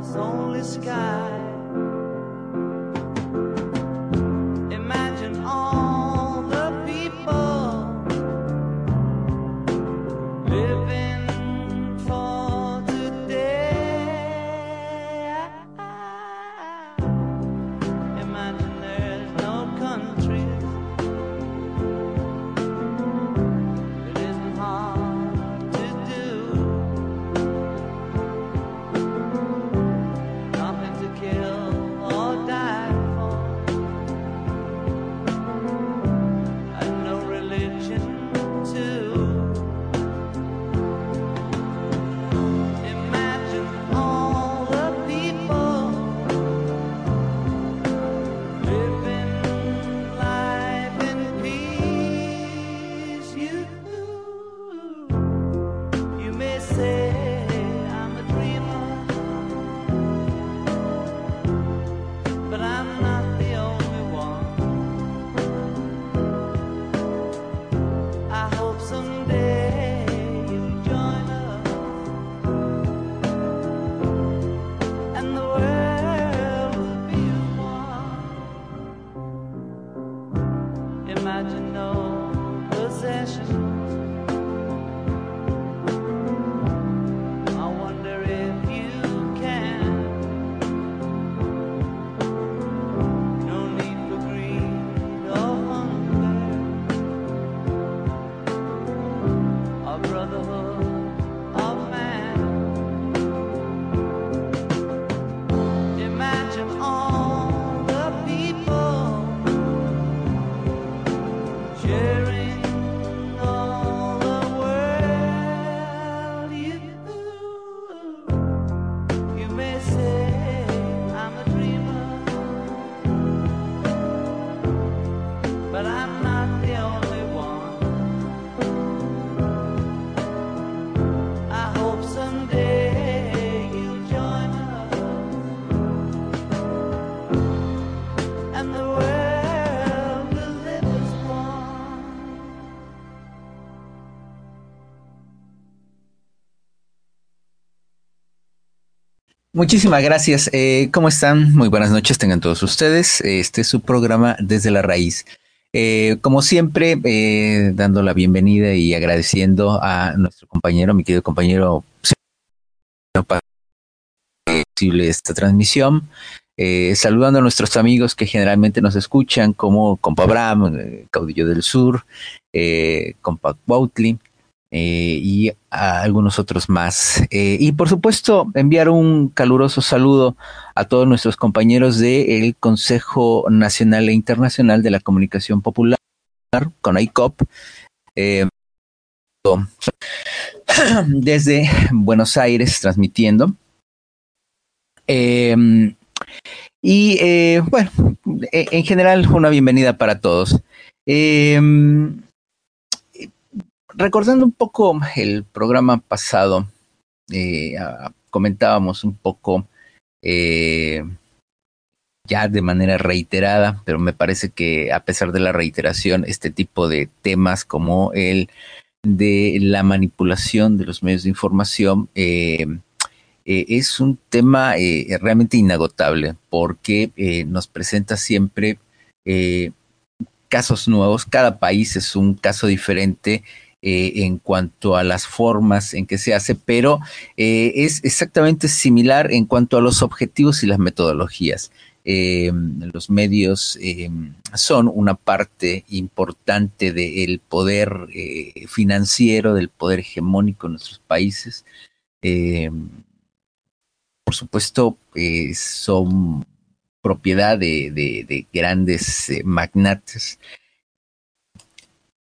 Earth's only sky. Imagine all the people living for today. Imagine there's no countries. It isn't hard to do. Nothing to kill or die. Imagine no possessions. I wonder if you can. No need for greed or hunger, or brotherhood of man. Imagine all the people sharing all the world. You may say I'm a dreamer, but I'm not the only one. I hope someday you'll join us, and the world. Muchísimas gracias. ¿Cómo están? Muy buenas noches tengan todos ustedes. Este es su programa Desde la Raíz. Como siempre, dando la bienvenida y agradeciendo a nuestro compañero, mi querido compañero, para posible esta transmisión. Saludando a nuestros amigos que generalmente nos escuchan, como compa Bram, Caudillo del Sur, compa Cuautli, y a algunos otros más. Y por supuesto, enviar un caluroso saludo a todos nuestros compañeros del Consejo Nacional e Internacional de la Comunicación Popular, con AICOP, desde Buenos Aires transmitiendo. Bueno, en general, una bienvenida para todos. Recordando un poco el programa pasado, comentábamos un poco, ya de manera reiterada, pero me parece que a pesar de la reiteración, este tipo de temas como el de la manipulación de los medios de información es un tema realmente inagotable, porque nos presenta siempre casos nuevos. Cada país es un caso diferente en cuanto a las formas en que se hace, pero es exactamente similar en cuanto a los objetivos y las metodologías. Los medios son una parte importante del poder financiero, del poder hegemónico en nuestros países. Por supuesto, son propiedad de grandes magnates.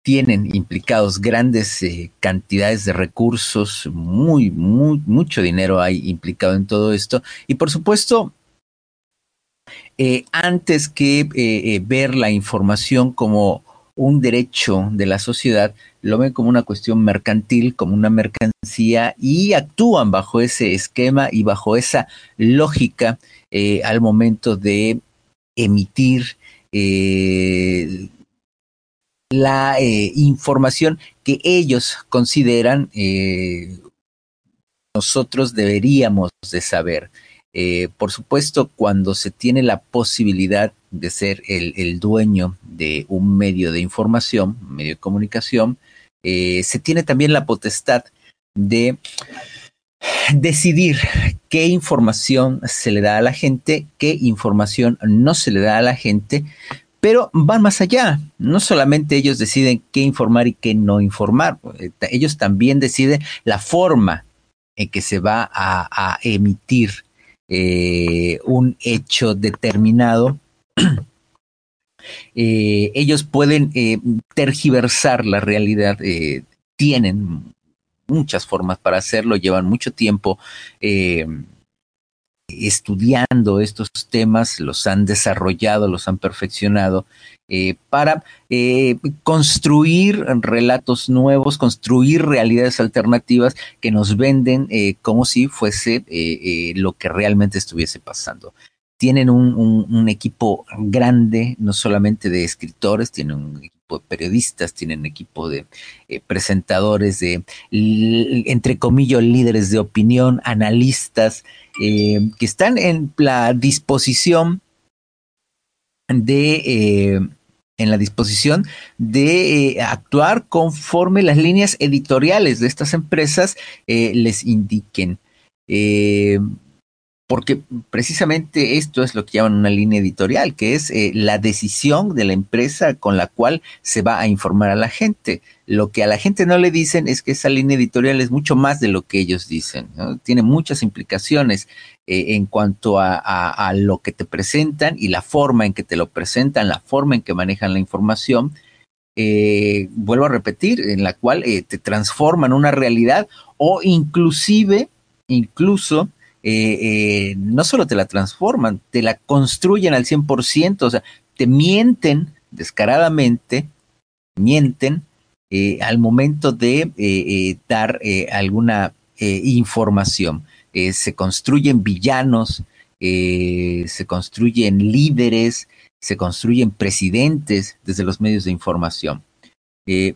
Tienen implicados grandes cantidades de recursos, mucho dinero hay implicado en todo esto. Y por supuesto, antes que ver la información como un derecho de la sociedad, lo ven como una cuestión mercantil, como una mercancía, y actúan bajo ese esquema y bajo esa lógica al momento de emitir la información que ellos consideran nosotros deberíamos de saber. Por supuesto, cuando se tiene la posibilidad de ser el dueño de un medio de información, medio de comunicación, se tiene también la potestad de decidir qué información se le da a la gente, qué información no se le da a la gente, pero van más allá. No solamente ellos deciden qué informar y qué no informar, ellos también deciden la forma en que se va a emitir un hecho determinado. Ellos pueden tergiversar la realidad, tienen muchas formas para hacerlo, llevan mucho tiempo estudiando estos temas, los han desarrollado, los han perfeccionado para construir relatos nuevos, construir realidades alternativas que nos venden como si fuese lo que realmente estuviese pasando. Tienen un equipo grande, no solamente de escritores, tienen un equipo de periodistas, tienen un equipo de presentadores, de, entre comillas, líderes de opinión, analistas, que están en la disposición de actuar conforme las líneas editoriales de estas empresas les indiquen. Porque precisamente esto es lo que llaman una línea editorial, que es la decisión de la empresa con la cual se va a informar a la gente. Lo que a la gente no le dicen es que esa línea editorial es mucho más de lo que ellos dicen, ¿no? Tiene muchas implicaciones en cuanto a lo que te presentan y la forma en que te lo presentan, la forma en que manejan la información. Vuelvo a repetir, en la cual te transforman una realidad o incluso... no solo te la transforman, te la construyen al 100%, o sea, te mienten descaradamente, al momento de dar alguna información. Se construyen villanos, se construyen líderes, se construyen presidentes desde los medios de información.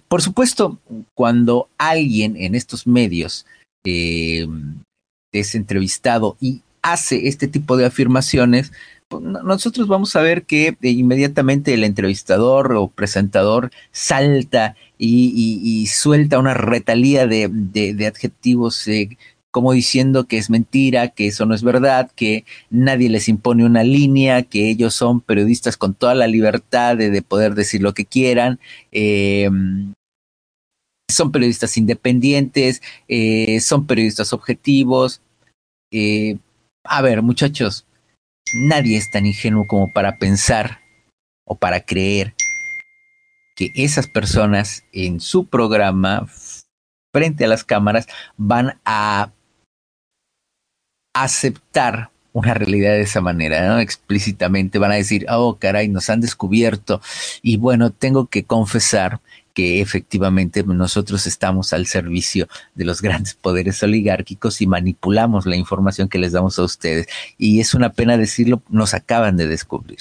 Por supuesto, cuando alguien en estos medios es entrevistado y hace este tipo de afirmaciones, pues nosotros vamos a ver que inmediatamente el entrevistador o presentador salta y suelta una retalía de adjetivos como diciendo que es mentira, que eso no es verdad, que nadie les impone una línea, que ellos son periodistas con toda la libertad de poder decir lo que quieran, son periodistas independientes, son periodistas objetivos. A ver, muchachos, nadie es tan ingenuo como para pensar o para creer que esas personas en su programa, frente a las cámaras, van a aceptar una realidad de esa manera, ¿no? Explícitamente van a decir, oh, caray, nos han descubierto y bueno, tengo que confesar que efectivamente nosotros estamos al servicio de los grandes poderes oligárquicos y manipulamos la información que les damos a ustedes. Y es una pena decirlo, nos acaban de descubrir.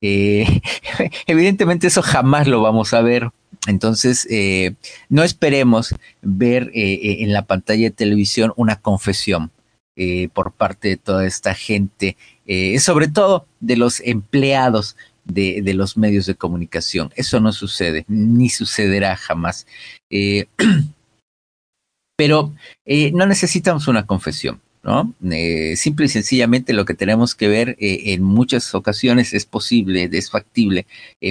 Evidentemente eso jamás lo vamos a ver. Entonces, no esperemos ver en la pantalla de televisión una confesión por parte de toda esta gente, sobre todo de los empleados de los medios de comunicación. Eso no sucede, ni sucederá jamás. Pero no necesitamos una confesión, ¿no? Simple y sencillamente lo que tenemos que ver en muchas ocasiones es posible, es factible,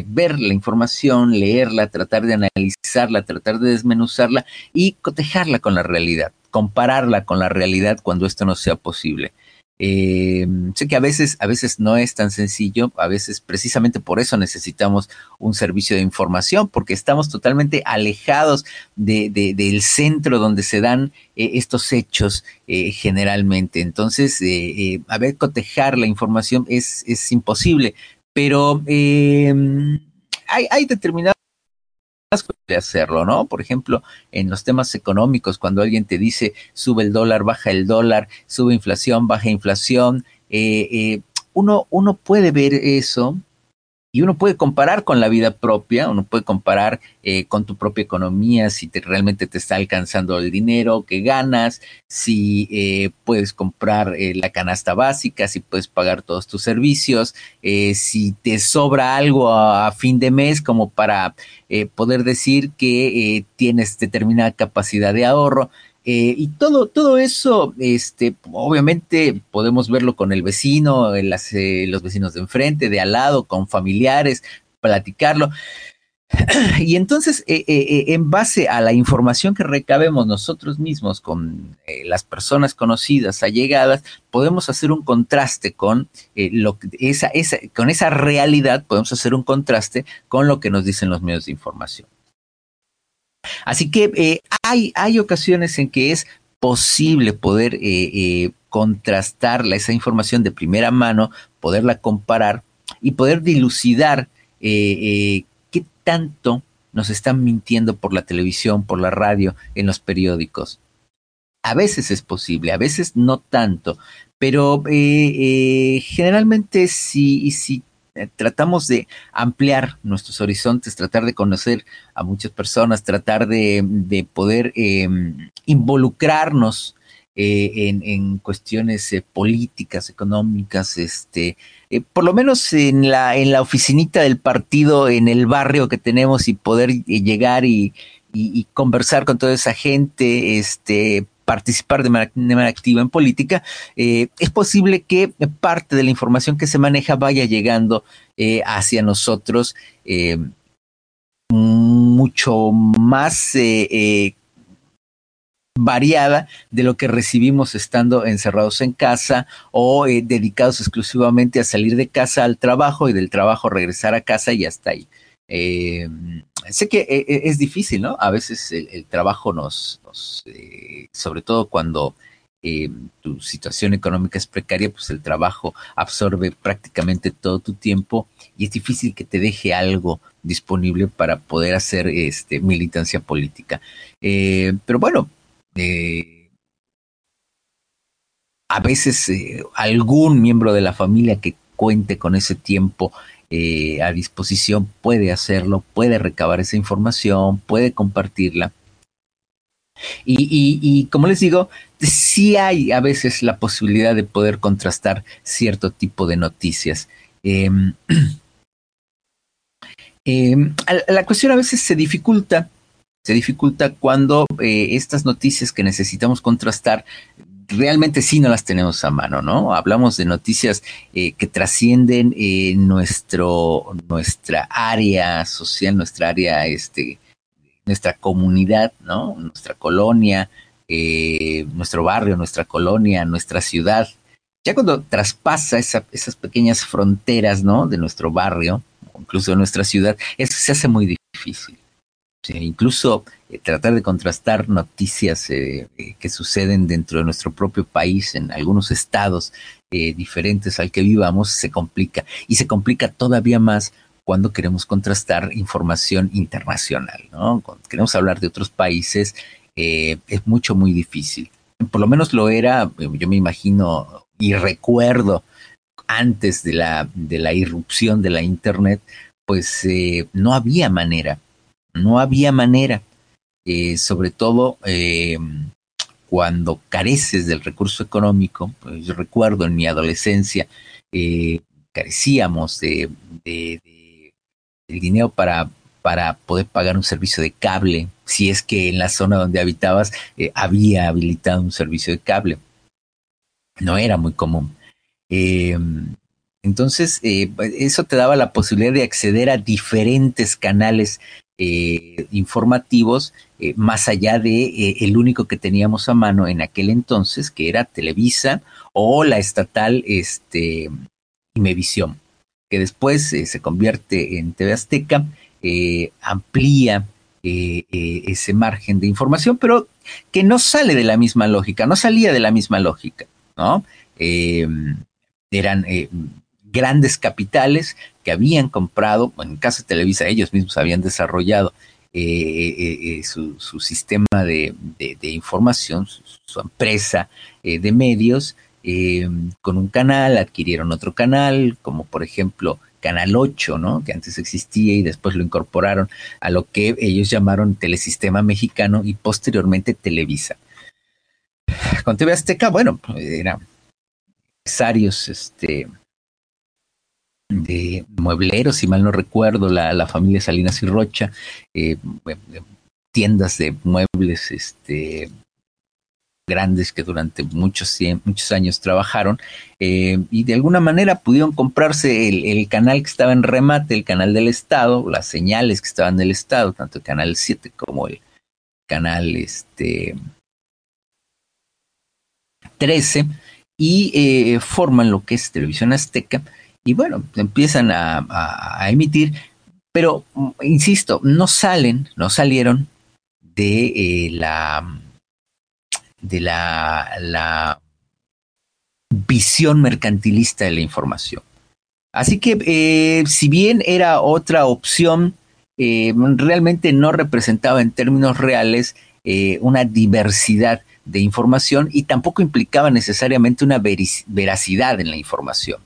ver la información, leerla, tratar de analizarla, tratar de desmenuzarla y cotejarla con la realidad, compararla con la realidad cuando esto no sea posible. Sé que a veces no es tan sencillo, a veces precisamente por eso necesitamos un servicio de información, porque estamos totalmente alejados del centro donde se dan estos hechos generalmente. Entonces, a ver, cotejar la información es imposible, pero hay determinadas de hacerlo, ¿no? Por ejemplo, en los temas económicos, cuando alguien te dice sube el dólar, baja el dólar, sube inflación, baja inflación, uno puede ver eso y uno puede comparar con la vida propia, uno puede comparar con tu propia economía, si realmente te está alcanzando el dinero que ganas, si puedes comprar la canasta básica, si puedes pagar todos tus servicios, si te sobra algo a fin de mes como para poder decir que tienes determinada capacidad de ahorro. Y todo eso, obviamente podemos verlo con el vecino, los vecinos de enfrente, de al lado, con familiares, platicarlo. Y entonces, en base a la información que recabemos nosotros mismos con las personas conocidas, allegadas, podemos hacer un contraste con con esa realidad, podemos hacer un contraste con lo que nos dicen los medios de información. Así que hay ocasiones en que es posible poder contrastar esa información de primera mano, poderla comparar y poder dilucidar qué tanto nos están mintiendo por la televisión, por la radio, en los periódicos. A veces es posible, a veces no tanto, pero generalmente sí. Tratamos de ampliar nuestros horizontes, tratar de conocer a muchas personas, tratar de poder involucrarnos en cuestiones políticas, económicas, por lo menos en la oficinita del partido, en el barrio que tenemos, y poder llegar y conversar con toda esa gente, participar de manera activa en política, es posible que parte de la información que se maneja vaya llegando hacia nosotros mucho más variada de lo que recibimos estando encerrados en casa o dedicados exclusivamente a salir de casa al trabajo y del trabajo regresar a casa y hasta ahí. Sé que es difícil, ¿no? A veces el trabajo sobre todo cuando tu situación económica es precaria, pues el trabajo absorbe prácticamente todo tu tiempo y es difícil que te deje algo disponible para poder hacer militancia política. Pero bueno, a veces algún miembro de la familia que cuente con ese tiempo a disposición puede hacerlo, puede recabar esa información, puede compartirla. Y como les digo, sí hay a veces la posibilidad de poder contrastar cierto tipo de noticias. La cuestión a veces se dificulta cuando estas noticias que necesitamos contrastar realmente sí no las tenemos a mano, ¿no? Hablamos de noticias que trascienden nuestra área social, nuestra área, nuestra comunidad, ¿no? Nuestra colonia, nuestro barrio, nuestra colonia, nuestra ciudad. Ya cuando traspasa esas pequeñas fronteras, ¿no? De nuestro barrio, incluso de nuestra ciudad, eso se hace muy difícil. Incluso tratar de contrastar noticias que suceden dentro de nuestro propio país, en algunos estados diferentes al que vivamos, se complica. Y se complica todavía más cuando queremos contrastar información internacional, ¿no? Cuando queremos hablar de otros países, es muy difícil. Por lo menos lo era, yo me imagino y recuerdo, antes de la irrupción de la Internet, pues no había manera, sobre todo cuando careces del recurso económico. Pues yo recuerdo en mi adolescencia carecíamos del dinero para poder pagar un servicio de cable, si es que en la zona donde habitabas había habilitado un servicio de cable. No era muy común. Entonces, eso te daba la posibilidad de acceder a diferentes canales informativos, más allá de el único que teníamos a mano en aquel entonces, que era Televisa o la estatal Imevisión, que después se convierte en TV Azteca, amplía ese margen de información, pero que no sale de la misma lógica, no salía de la misma lógica, ¿no? Eran grandes capitales que habían comprado, en el caso de Televisa, ellos mismos habían desarrollado su sistema de información, su empresa de medios, con un canal, adquirieron otro canal, como por ejemplo Canal 8, ¿no?, que antes existía y después lo incorporaron a lo que ellos llamaron Telesistema Mexicano y posteriormente Televisa. Con TV Azteca, bueno, eran empresarios de muebleros, si mal no recuerdo, la familia Salinas y Rocha, tiendas de muebles grandes que durante muchos años trabajaron, y de alguna manera pudieron comprarse el canal que estaba en remate, el canal del Estado, las señales que estaban del Estado, tanto el canal 7 como el canal 13, y forman lo que es Televisión Azteca, y bueno, empiezan a emitir, pero insisto, no salieron de la visión mercantilista de la información. Así que si bien era otra opción, realmente no representaba en términos reales una diversidad de información y tampoco implicaba necesariamente una veracidad en la información.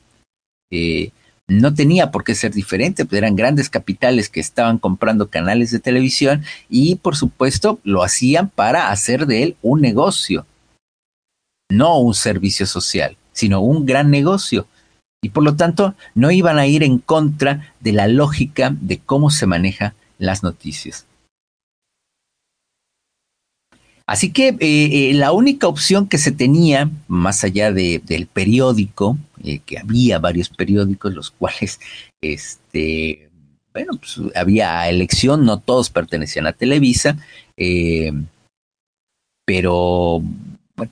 No tenía por qué ser diferente, pues eran grandes capitales que estaban comprando canales de televisión y, por supuesto, lo hacían para hacer de él un negocio, no un servicio social, sino un gran negocio. Y, por lo tanto, no iban a ir en contra de la lógica de cómo se manejan las noticias. Así que la única opción que se tenía, más allá del periódico, que había varios periódicos, los cuales, bueno, pues había elección, no todos pertenecían a Televisa, pero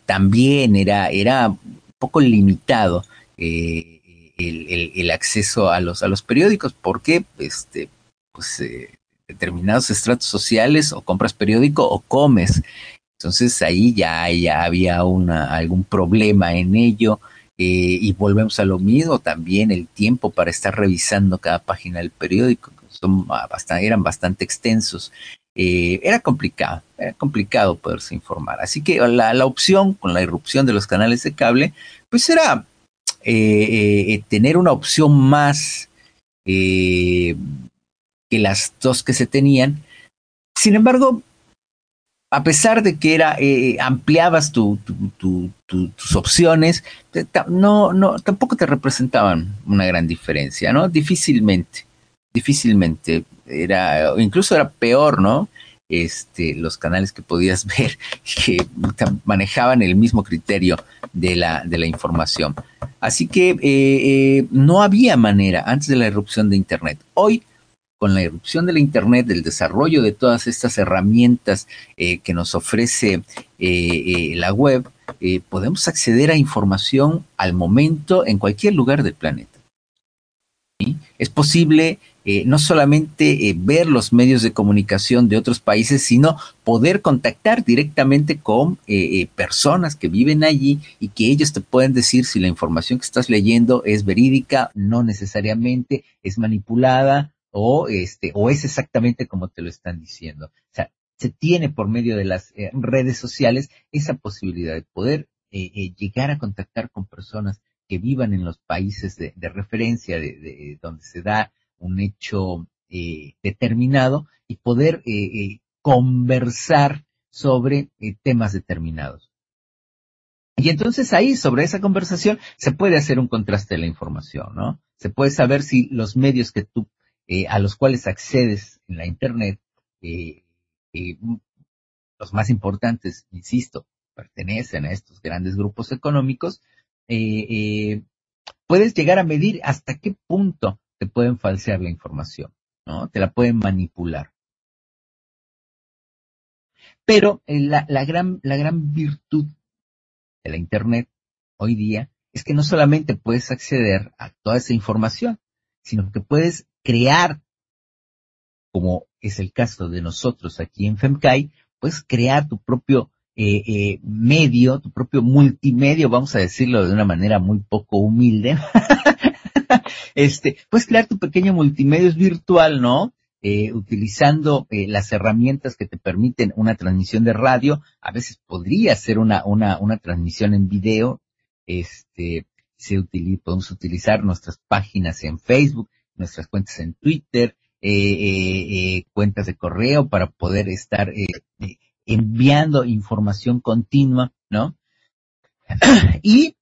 también era un poco limitado el acceso a los periódicos, porque determinados estratos sociales o compras periódico o comes. Entonces ahí ya había algún problema en ello, y volvemos a lo mismo, también el tiempo para estar revisando cada página del periódico, eran bastante extensos, era complicado poderse informar. Así que la opción, con la irrupción de los canales de cable, pues era tener una opción más que las dos que se tenían. Sin embargo, a pesar de que ampliabas tus opciones, tampoco te representaban una gran diferencia, ¿no? Difícilmente. Incluso era peor, ¿no? Los canales que podías ver que manejaban el mismo criterio de la información. Así que no había manera antes de la irrupción de Internet. Hoy, con la irrupción de la Internet, el desarrollo de todas estas herramientas que nos ofrece la web, podemos acceder a información al momento en cualquier lugar del planeta. ¿Sí? Es posible no solamente ver los medios de comunicación de otros países, sino poder contactar directamente con personas que viven allí y que ellos te pueden decir si la información que estás leyendo es verídica, no necesariamente, es manipulada, o es exactamente como te lo están diciendo. O sea, se tiene por medio de las redes sociales esa posibilidad de poder llegar a contactar con personas que vivan en los países de referencia, de donde se da un hecho determinado, y poder conversar sobre temas determinados. Y entonces ahí, sobre esa conversación, se puede hacer un contraste de la información, ¿no? Se puede saber si los medios que tú a los cuales accedes en la Internet, los más importantes, insisto, pertenecen a estos grandes grupos económicos, puedes llegar a medir hasta qué punto te pueden falsear la información, ¿no? Te la pueden manipular. Pero la gran virtud de la Internet hoy día es que no solamente puedes acceder a toda esa información, sino que puedes crear, como es el caso de nosotros aquí en FEMCAI, pues crear tu propio medio, tu propio multimedia, vamos a decirlo de una manera muy poco humilde. Puedes crear tu pequeño multimedia virtual, ¿no? Utilizando las herramientas que te permiten una transmisión de radio, a veces podría ser una transmisión en video, podemos utilizar nuestras páginas en Facebook, nuestras cuentas en Twitter, cuentas de correo para poder estar enviando información continua, ¿no? Y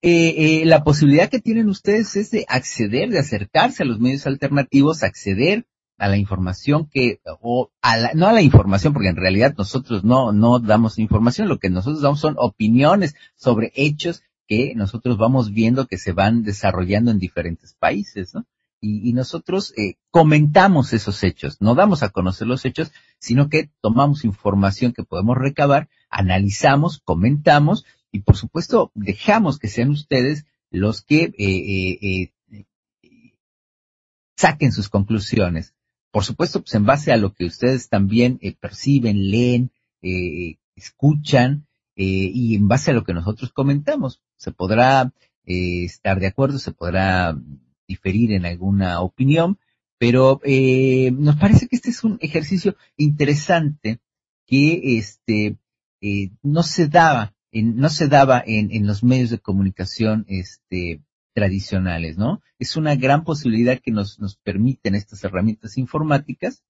la posibilidad que tienen ustedes es de acceder, de acercarse a los medios alternativos, acceder a la información que, o a la, no a la información, porque en realidad nosotros no damos información, lo que nosotros damos son opiniones sobre hechos que nosotros vamos viendo que se van desarrollando en diferentes países, ¿no? Y nosotros comentamos esos hechos, no damos a conocer los hechos, sino que tomamos información que podemos recabar, analizamos, comentamos, y por supuesto dejamos que sean ustedes los que saquen sus conclusiones. Por supuesto, pues en base a lo que ustedes también perciben, leen, escuchan, y en base a lo que nosotros comentamos. Se podrá estar de acuerdo, se podrá diferir en alguna opinión, pero nos parece que este es un ejercicio interesante que no se daba en los medios de comunicación tradicionales, ¿no? Es una gran posibilidad que nos permiten estas herramientas informáticas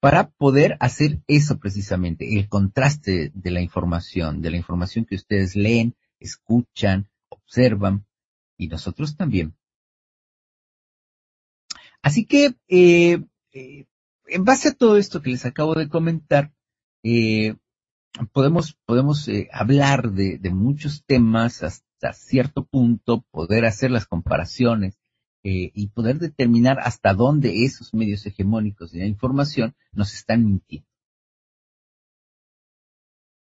para poder hacer eso precisamente, el contraste de la información que ustedes leen, escuchan, observan, y nosotros también. Así que, en base a todo esto que les acabo de comentar, podemos hablar de muchos temas hasta cierto punto, poder hacer las comparaciones y poder determinar hasta dónde esos medios hegemónicos de la información nos están mintiendo.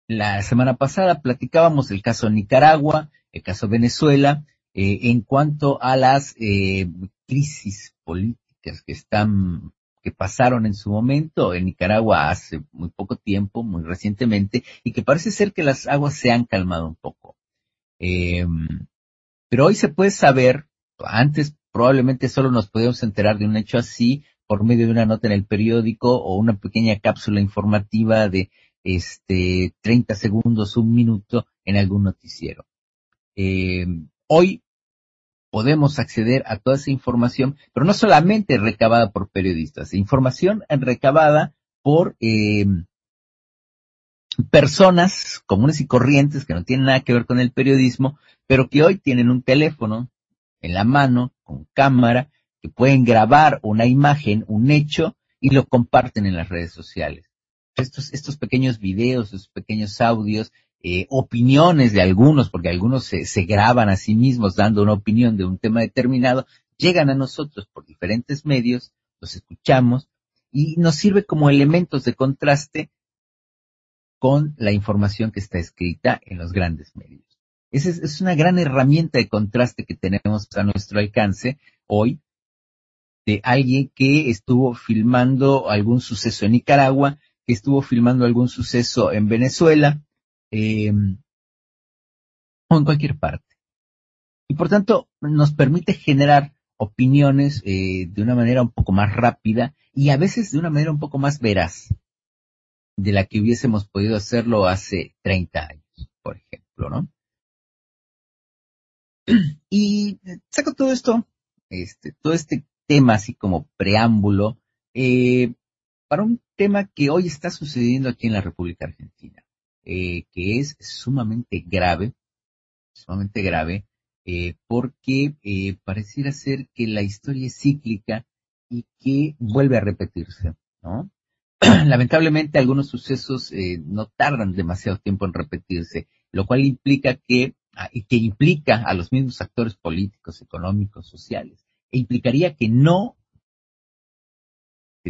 La semana pasada platicábamos el caso de Nicaragua, el caso de Venezuela, en cuanto a las crisis políticas que pasaron en su momento en Nicaragua hace muy poco tiempo, muy recientemente, y que parece ser que las aguas se han calmado un poco. Pero hoy se puede saber, antes probablemente solo nos podíamos enterar de un hecho así por medio de una nota en el periódico o una pequeña cápsula informativa de 30 segundos, un minuto en algún noticiero. Hoy podemos acceder a toda esa información, pero no solamente recabada por periodistas, información recabada por personas comunes y corrientes que no tienen nada que ver con el periodismo, pero que hoy tienen un teléfono en la mano, con cámara, que pueden grabar una imagen, un hecho, y lo comparten en las redes sociales. Estos pequeños videos, estos pequeños audios, opiniones de algunos, porque algunos se graban a sí mismos dando una opinión de un tema determinado, llegan a nosotros por diferentes medios, los escuchamos y nos sirve como elementos de contraste con la información que está escrita en los grandes medios. Es una gran herramienta de contraste que tenemos a nuestro alcance hoy, de alguien que estuvo filmando algún suceso en Nicaragua, que estuvo filmando algún suceso en Venezuela, o en cualquier parte. Y por tanto, nos permite generar opiniones de una manera un poco más rápida y a veces de una manera un poco más veraz de la que hubiésemos podido hacerlo hace 30 años, por ejemplo, ¿no? Y saco todo esto, todo este tema así como preámbulo, para un tema que hoy está sucediendo aquí en la República Argentina. Que es sumamente grave, porque pareciera ser que la historia es cíclica y que vuelve a repetirse, ¿no? Lamentablemente algunos sucesos no tardan demasiado tiempo en repetirse, lo cual implica que implica a los mismos actores políticos, económicos, sociales, e implicaría que el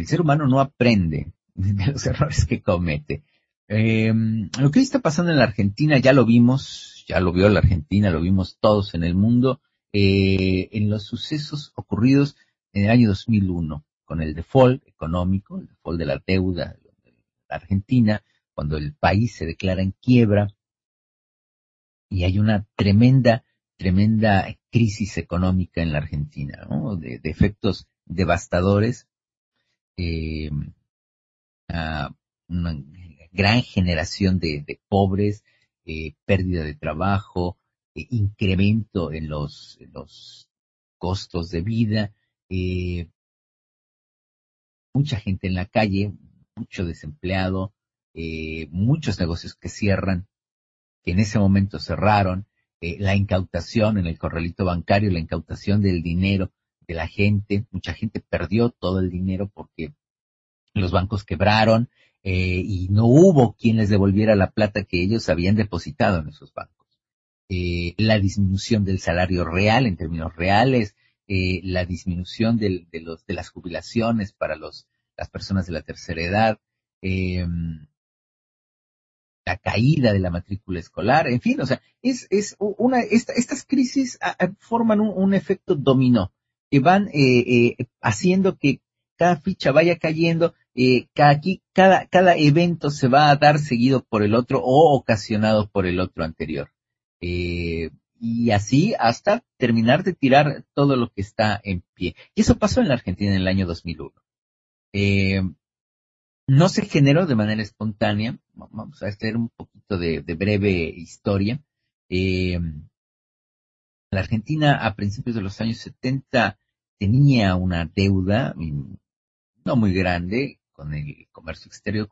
ser humano no aprende de los errores que comete. Lo que hoy está pasando en la Argentina ya lo vimos, ya lo vio la Argentina, lo vimos todos en el mundo, en los sucesos ocurridos en el año 2001, con el default económico, el default de la deuda de la Argentina, cuando el país se declara en quiebra y hay una tremenda crisis económica en la Argentina, ¿no? De efectos devastadores, una gran generación de pobres, pérdida de trabajo, incremento en los costos de vida, mucha gente en la calle, mucho desempleado, muchos negocios que cierran, que en ese momento cerraron, la incautación en el corralito bancario, la incautación del dinero de la gente, mucha gente perdió todo el dinero porque los bancos quebraron, y no hubo quien les devolviera la plata que ellos habían depositado en esos bancos. La disminución del salario real en términos reales, la disminución de las jubilaciones para las personas de la tercera edad, la caída de la matrícula escolar, en fin, o sea, estas crisis forman un efecto dominó que van haciendo que cada ficha vaya cayendo, cada evento se va a dar seguido por el otro o ocasionado por el otro anterior. Y así hasta terminar de tirar todo lo que está en pie. Y eso pasó en la Argentina en el año 2001. No se generó de manera espontánea. Vamos a hacer un poquito de breve historia. La Argentina a principios de los años 70 tenía una deuda no muy grande con el comercio exterior,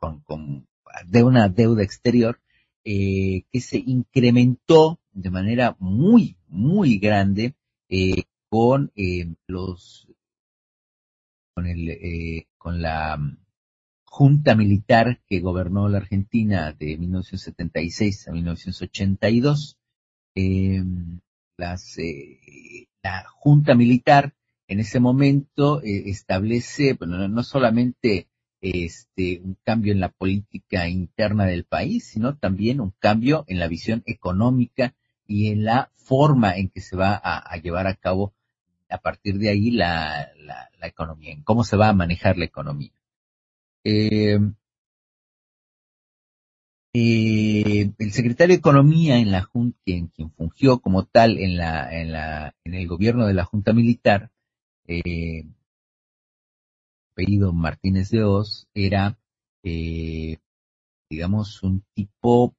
de una deuda exterior que se incrementó de manera muy, muy grande con la junta militar que gobernó la Argentina de 1976 a 1982. La junta militar en ese momento establece, bueno, no solamente un cambio en la política interna del país, sino también un cambio en la visión económica y en la forma en que se va a llevar a cabo a partir de ahí la economía, en cómo se va a manejar la economía. El secretario de Economía en la Junta, quien fungió como tal en el gobierno de la Junta Militar, apellido Martínez de Hoz, era, digamos, un tipo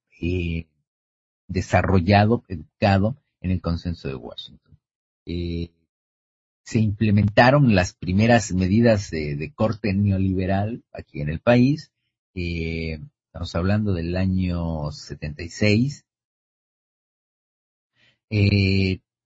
desarrollado, educado en el Consenso de Washington. Se implementaron las primeras medidas de corte neoliberal aquí en el país. Estamos hablando del año 76.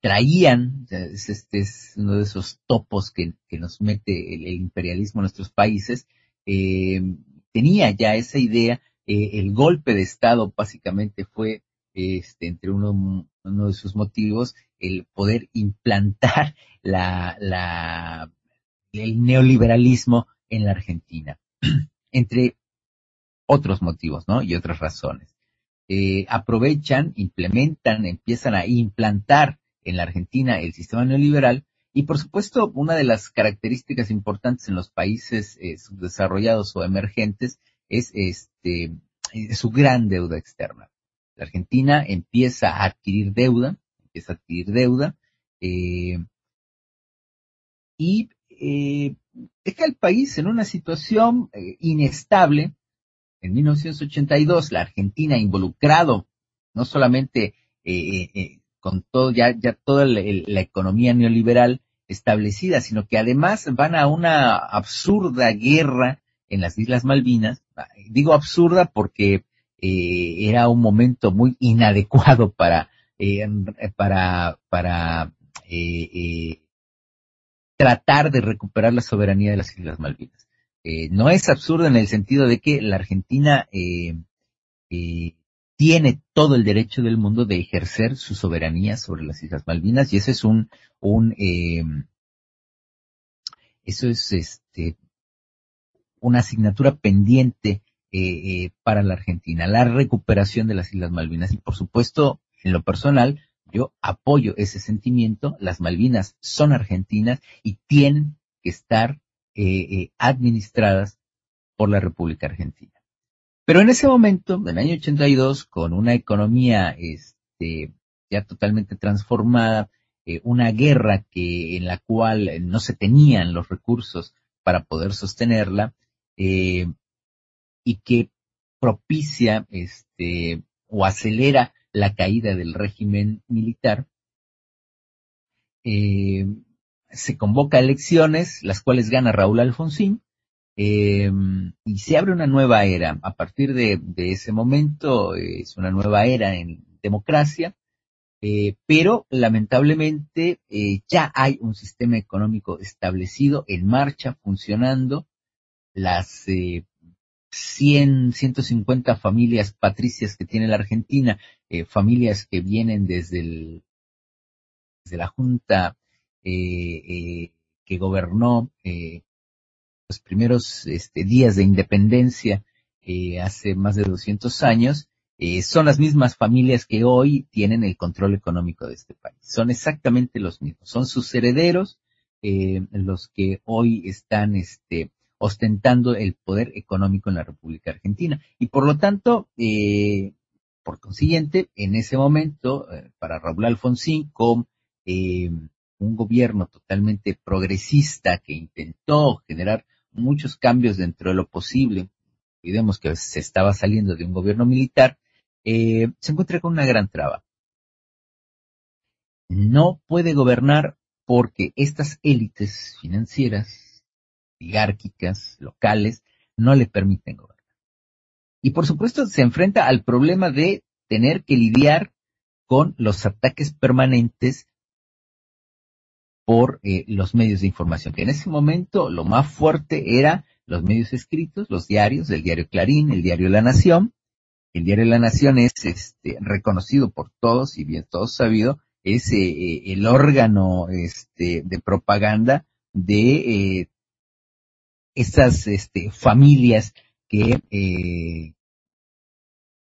Traían, este es uno de esos topos que nos mete el imperialismo en nuestros países, tenía ya esa idea, el golpe de Estado básicamente fue, entre uno de sus motivos, el poder implantar el neoliberalismo en la Argentina, entre otros motivos, ¿no? Y otras razones. Aprovechan, implementan, empiezan a implantar en la Argentina el sistema neoliberal, y por supuesto una de las características importantes en los países subdesarrollados o emergentes es su gran deuda externa. La Argentina empieza a adquirir deuda, y deja el país en una situación inestable. En 1982 la Argentina, involucrado no solamente con todo, ya toda la economía neoliberal establecida, sino que además van a una absurda guerra en las Islas Malvinas. Digo absurda porque era un momento muy inadecuado para tratar de recuperar la soberanía de las Islas Malvinas. No es absurdo en el sentido de que la Argentina tiene todo el derecho del mundo de ejercer su soberanía sobre las Islas Malvinas, y ese es una asignatura pendiente para la Argentina, la recuperación de las Islas Malvinas. Y por supuesto, en lo personal, yo apoyo ese sentimiento. Las Malvinas son argentinas y tienen que estar administradas por la República Argentina. Pero en ese momento, en el año 82, con una economía ya totalmente transformada, una guerra en la cual no se tenían los recursos para poder sostenerla, y que propicia o acelera la caída del régimen militar, se convoca elecciones, las cuales gana Raúl Alfonsín, y se abre una nueva era. A partir de ese momento es una nueva era en democracia, pero lamentablemente ya hay un sistema económico establecido, en marcha, funcionando. Las 150 familias patricias que tiene la Argentina, familias que vienen desde la Junta que gobernó los primeros días de independencia hace más de 200 años, son las mismas familias que hoy tienen el control económico de este país. Son exactamente los mismos, son sus herederos los que hoy están ostentando el poder económico en la República Argentina. Y por lo tanto, por consiguiente, en ese momento, para Raúl Alfonsín, con un gobierno totalmente progresista que intentó generar muchos cambios dentro de lo posible, y vemos que se estaba saliendo de un gobierno militar, se encuentra con una gran traba. No puede gobernar porque estas élites financieras, oligárquicas, locales, no le permiten gobernar. Y por supuesto se enfrenta al problema de tener que lidiar con los ataques permanentes por los medios de información, que en ese momento lo más fuerte era los medios escritos, los diarios, el diario Clarín, el diario La Nación. El diario La Nación es reconocido por todos, y bien todos sabido, es el órgano de propaganda de esas familias que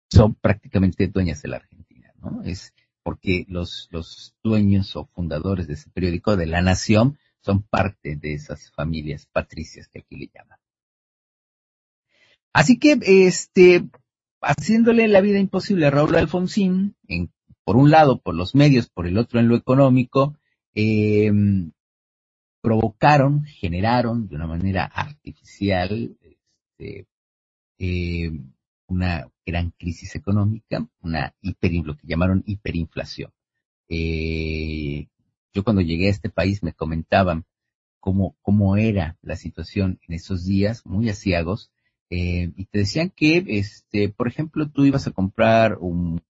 son prácticamente dueñas de la Argentina, ¿no? Es porque los dueños o fundadores de ese periódico, de La Nación, son parte de esas familias patricias que aquí le llaman. Así que, haciéndole la vida imposible a Raúl Alfonsín, por un lado por los medios, por el otro en lo económico, provocaron, generaron de una manera artificial una gran crisis económica, lo que llamaron hiperinflación. Yo cuando llegué a este país me comentaban cómo era la situación en esos días, muy aciagos, y te decían que, por ejemplo, tú ibas a comprar un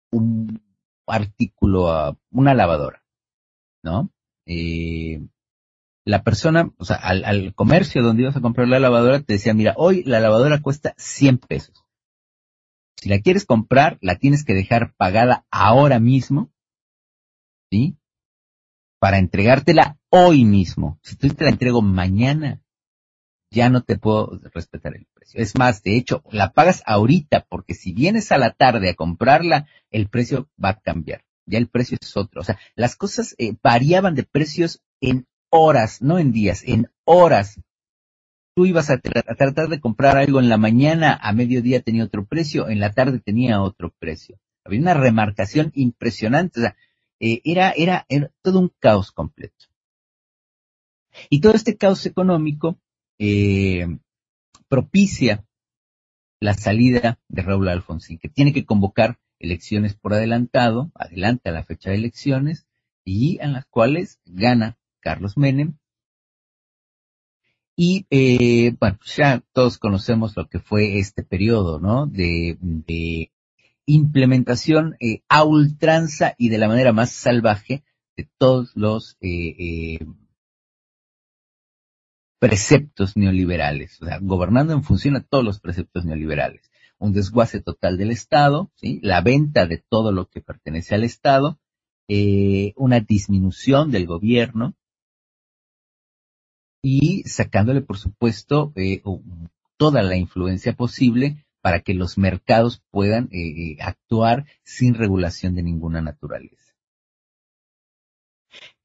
artículo, una lavadora, ¿no? La persona, o sea, al comercio donde ibas a comprar la lavadora, te decía, mira, hoy la lavadora cuesta 100 pesos. Si la quieres comprar, la tienes que dejar pagada ahora mismo, ¿sí? Para entregártela hoy mismo. Si tú te la entrego mañana, ya no te puedo respetar el precio. Es más, de hecho, la pagas ahorita, porque si vienes a la tarde a comprarla, el precio va a cambiar. Ya el precio es otro. O sea, las cosas variaban de precios en horas, no en días, en horas. Tú ibas a tratar de comprar algo en la mañana, a mediodía tenía otro precio, en la tarde tenía otro precio. Había una remarcación impresionante, o sea, era todo un caos completo. Y todo este caos económico propicia la salida de Raúl Alfonsín, que tiene que convocar elecciones por adelantado, adelanta la fecha de elecciones, y en las cuales gana Carlos Menem. Y, bueno, ya todos conocemos lo que fue este periodo, ¿no? De implementación a ultranza y de la manera más salvaje de todos los preceptos neoliberales, o sea, gobernando en función a todos los preceptos neoliberales. Un desguace total del Estado, ¿sí? La venta de todo lo que pertenece al Estado, una disminución del gobierno, y sacándole, por supuesto, toda la influencia posible para que los mercados puedan actuar sin regulación de ninguna naturaleza.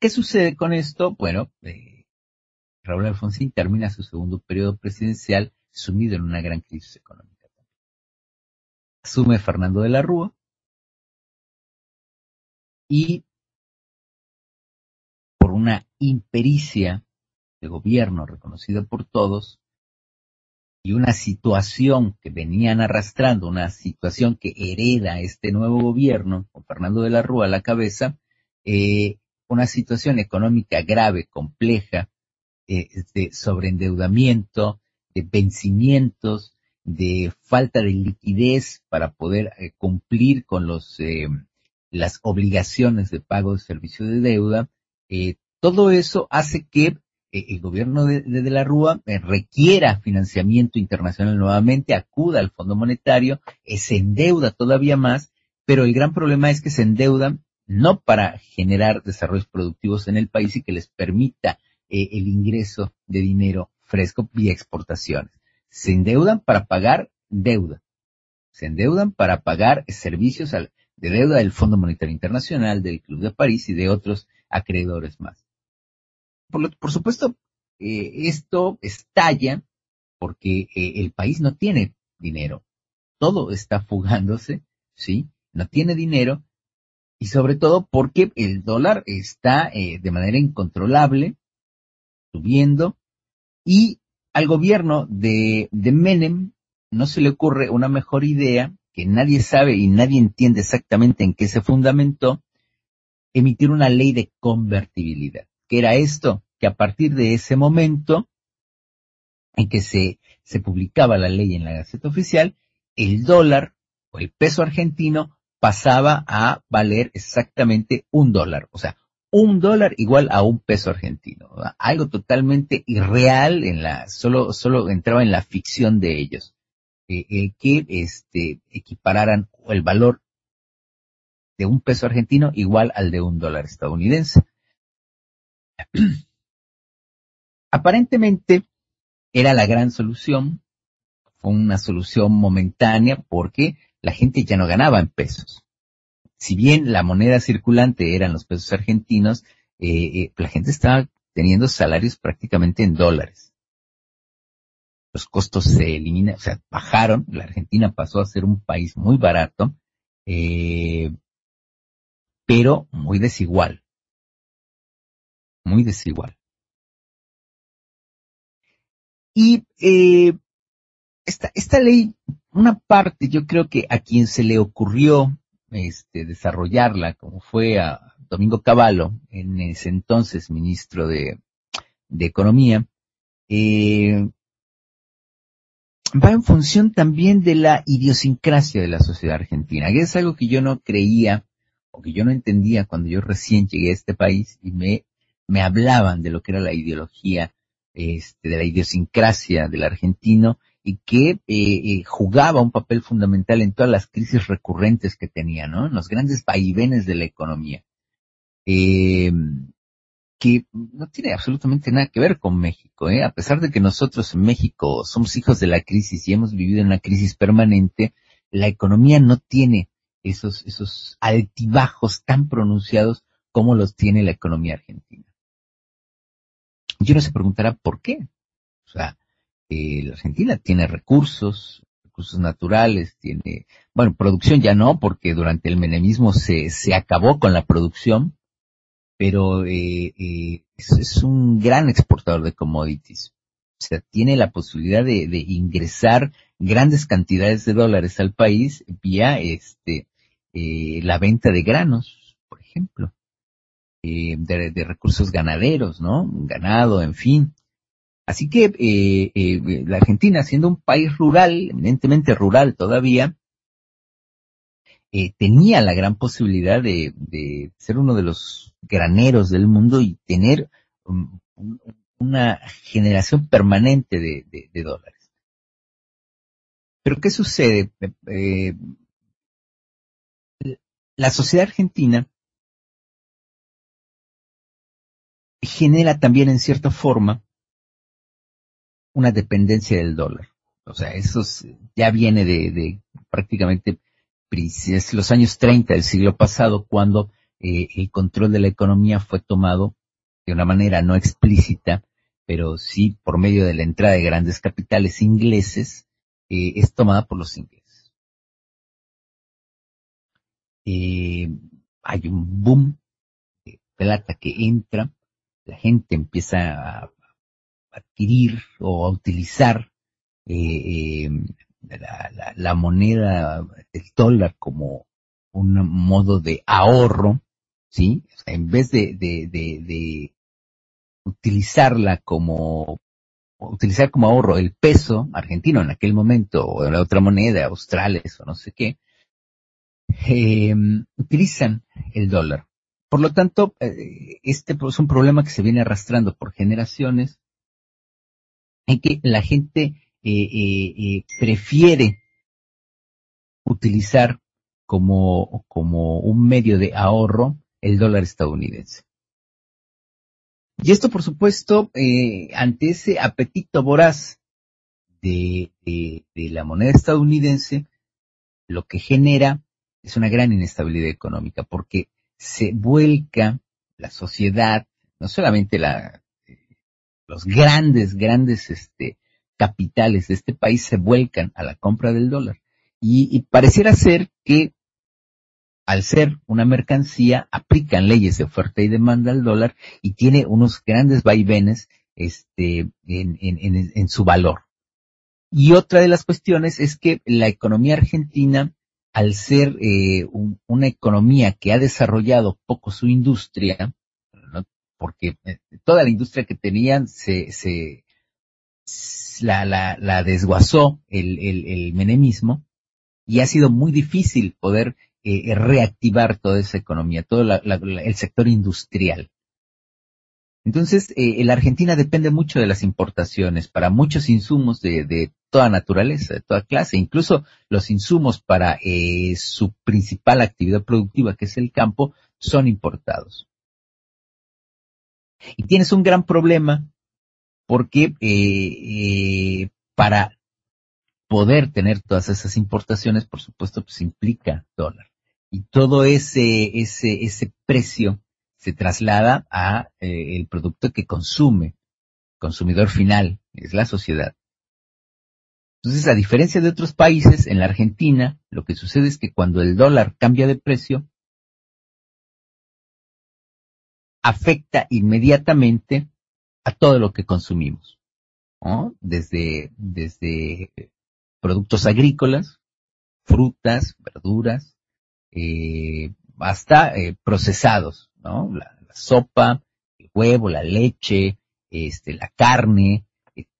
¿Qué sucede con esto? Bueno, Raúl Alfonsín termina su segundo periodo presidencial sumido en una gran crisis económica. Asume Fernando de la Rúa y, por una impericia de gobierno reconocido por todos, y una situación que venían arrastrando, una situación que hereda este nuevo gobierno, con Fernando de la Rúa a la cabeza, una situación económica grave, compleja, de sobreendeudamiento, de vencimientos, de falta de liquidez para poder cumplir con las obligaciones de pago de servicio de deuda. Todo eso hace que el gobierno de la Rúa requiera financiamiento internacional nuevamente, acuda al Fondo Monetario, se endeuda todavía más, pero el gran problema es que se endeuda no para generar desarrollos productivos en el país y que les permita el ingreso de dinero fresco vía exportaciones. Se endeudan para pagar deuda, se endeudan para pagar servicios de deuda del Fondo Monetario Internacional, del Club de París y de otros acreedores más. Por supuesto, esto estalla porque el país no tiene dinero. Todo está fugándose, ¿sí? No tiene dinero, y sobre todo porque el dólar está de manera incontrolable subiendo, y al gobierno de Menem no se le ocurre una mejor idea, que nadie sabe y nadie entiende exactamente en qué se fundamentó, emitir una ley de convertibilidad. ¿Qué era esto? Que a partir de ese momento en que se publicaba la ley en la Gaceta Oficial, el dólar o el peso argentino pasaba a valer exactamente $1. O sea, $1 igual a $1 argentino. Algo totalmente irreal, solo entraba en la ficción de ellos. Que equipararan el valor de $1 argentino igual al de $1 estadounidense. Aparentemente era la gran solución, fue una solución momentánea porque la gente ya no ganaba en pesos. Si bien la moneda circulante eran los pesos argentinos, la gente estaba teniendo salarios prácticamente en dólares. Los costos se eliminan, o sea, bajaron, la Argentina pasó a ser un país muy barato, pero muy desigual. Muy desigual. Y esta ley, una parte, yo creo que a quien se le ocurrió desarrollarla, como fue a Domingo Cavallo, en ese entonces ministro de Economía, va en función también de la idiosincrasia de la sociedad argentina, que es algo que yo no creía o que yo no entendía cuando yo recién llegué a este país y me hablaban de lo que era la ideología, de la idiosincrasia del argentino, y que jugaba un papel fundamental en todas las crisis recurrentes que tenía, ¿no? En los grandes vaivenes de la economía, que no tiene absolutamente nada que ver con México, ¿eh? A pesar de que nosotros en México somos hijos de la crisis y hemos vivido en una crisis permanente, la economía no tiene esos altibajos tan pronunciados como los tiene la economía argentina. Y uno se preguntará por qué. O sea, la Argentina tiene recursos naturales, tiene, bueno, producción ya no, porque durante el menemismo se acabó con la producción, pero es un gran exportador de commodities. O sea, tiene la posibilidad de ingresar grandes cantidades de dólares al país vía la venta de granos, por ejemplo, de recursos ganaderos, ¿no? Ganado, en fin. Así que la Argentina, siendo un país rural, eminentemente rural todavía, tenía la gran posibilidad de ser uno de los graneros del mundo y tener una generación permanente de dólares. Pero ¿qué sucede? La sociedad argentina genera también, en cierta forma, una dependencia del dólar. O sea, eso ya viene de prácticamente es los años 30 del siglo pasado, cuando el control de la economía fue tomado de una manera no explícita, pero sí por medio de la entrada de grandes capitales ingleses, es tomada por los ingleses. Hay un boom de plata que entra, la gente empieza a adquirir o a utilizar la moneda del dólar como un modo de ahorro, ¿sí? O sea, en vez de utilizarla como, utilizar como ahorro el peso argentino en aquel momento, o la otra moneda, australes o no sé qué, utilizan el dólar. Por lo tanto, este es un problema que se viene arrastrando por generaciones, en que la gente prefiere utilizar como un medio de ahorro el dólar estadounidense. Y esto, por supuesto, ante ese apetito voraz de la moneda estadounidense, lo que genera es una gran inestabilidad económica, porque se vuelca la sociedad, no solamente los grandes capitales de este país se vuelcan a la compra del dólar. Y pareciera ser que, al ser una mercancía, aplican leyes de oferta y demanda al dólar y tiene unos grandes vaivenes en su valor. Y otra de las cuestiones es que la economía argentina, al ser una economía que ha desarrollado poco su industria, ¿no? Porque toda la industria que tenían la desguazó el menemismo, y ha sido muy difícil poder reactivar toda esa economía, todo el sector industrial. Entonces, la Argentina depende mucho de las importaciones para muchos insumos de toda naturaleza, de toda clase, incluso los insumos para su principal actividad productiva, que es el campo, son importados. Y tienes un gran problema porque para poder tener todas esas importaciones, por supuesto, pues implica dólar. Y todo ese precio se traslada a el producto que consume, consumidor final, es la sociedad. Entonces, a diferencia de otros países, en la Argentina, lo que sucede es que cuando el dólar cambia de precio, afecta inmediatamente a todo lo que consumimos, ¿no? Desde productos agrícolas, frutas, verduras, hasta procesados, ¿no? La sopa, el huevo, la leche, la carne,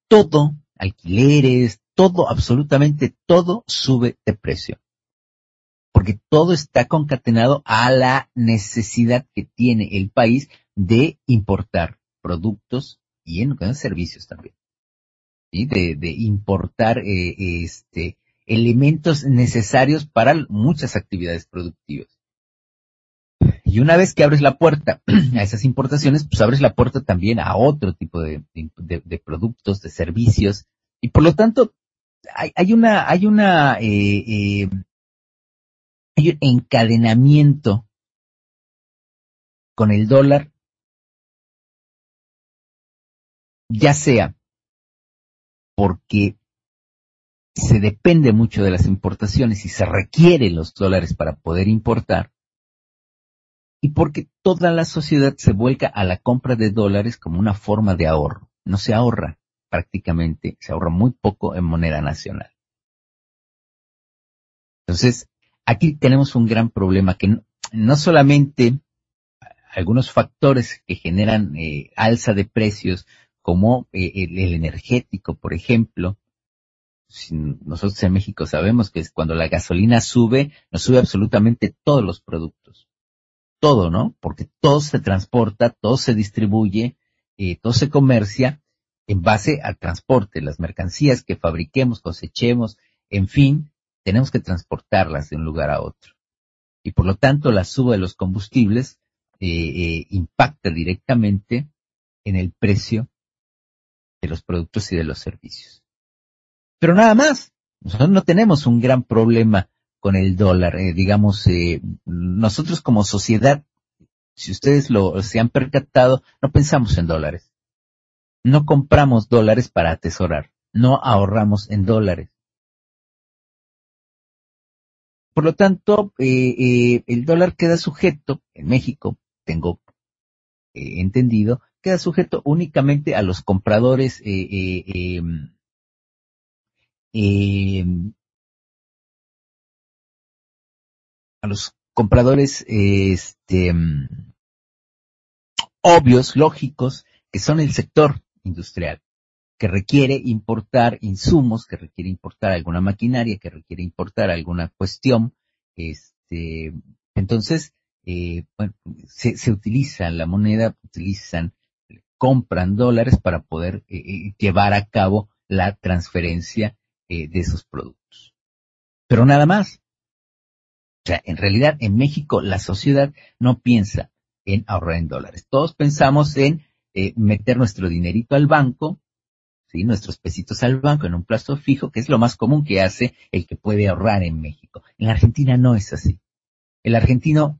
todo, alquileres, todo, absolutamente todo sube de precio. Porque todo está concatenado a la necesidad que tiene el país de importar productos y en ocasiones servicios también. ¿Sí? De importar elementos necesarios para muchas actividades productivas. Y una vez que abres la puerta a esas importaciones, pues abres la puerta también a otro tipo de productos, de servicios, y por lo tanto hay un encadenamiento con el dólar, ya sea porque se depende mucho de las importaciones y se requieren los dólares para poder importar, y porque toda la sociedad se vuelca a la compra de dólares como una forma de ahorro. No se ahorra prácticamente, se ahorra muy poco en moneda nacional. Entonces, aquí tenemos un gran problema que no solamente algunos factores que generan alza de precios, como el energético, por ejemplo. Nosotros en México sabemos que cuando la gasolina sube, nos sube absolutamente todos los productos. Todo, ¿no? Porque todo se transporta, todo se distribuye, todo se comercia en base al transporte. Las mercancías que fabriquemos, cosechemos, en fin, tenemos que transportarlas de un lugar a otro. Y por lo tanto, la suba de los combustibles impacta directamente en el precio de los productos y de los servicios. Pero nada más, nosotros no tenemos un gran problema con el dólar, nosotros como sociedad, si ustedes se han percatado, no pensamos en dólares. No compramos dólares para atesorar, no ahorramos en dólares. Por lo tanto, el dólar queda sujeto, en México, tengo entendido, queda sujeto únicamente a los compradores compradores obvios, lógicos, que son el sector industrial, que requiere importar insumos, que requiere importar alguna maquinaria, que requiere importar alguna cuestión. Entonces, bueno, se utiliza la moneda, compran dólares para poder llevar a cabo la transferencia de esos productos. Pero nada más. O sea, en realidad en México la sociedad no piensa en ahorrar en dólares. Todos pensamos en meter nuestro dinerito al banco, ¿sí? Nuestros pesitos al banco en un plazo fijo, que es lo más común que hace el que puede ahorrar en México. En la Argentina no es así. El argentino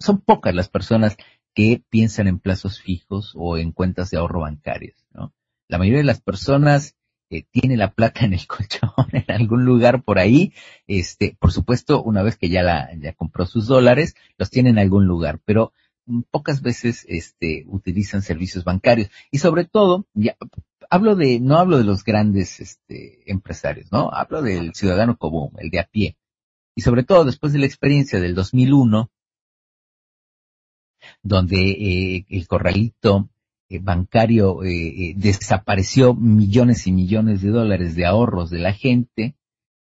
son pocas las personas que piensan en plazos fijos o en cuentas de ahorro bancarias, ¿no? La mayoría de las personas tiene la plata en el colchón, en algún lugar por ahí, por supuesto, una vez que ya compró sus dólares, los tiene en algún lugar, pero pocas veces, utilizan servicios bancarios. Y sobre todo, no hablo de los grandes, empresarios, ¿no? Hablo del ciudadano común, el de a pie. Y sobre todo después de la experiencia del 2001, donde el corralito bancario desapareció millones y millones de dólares de ahorros de la gente.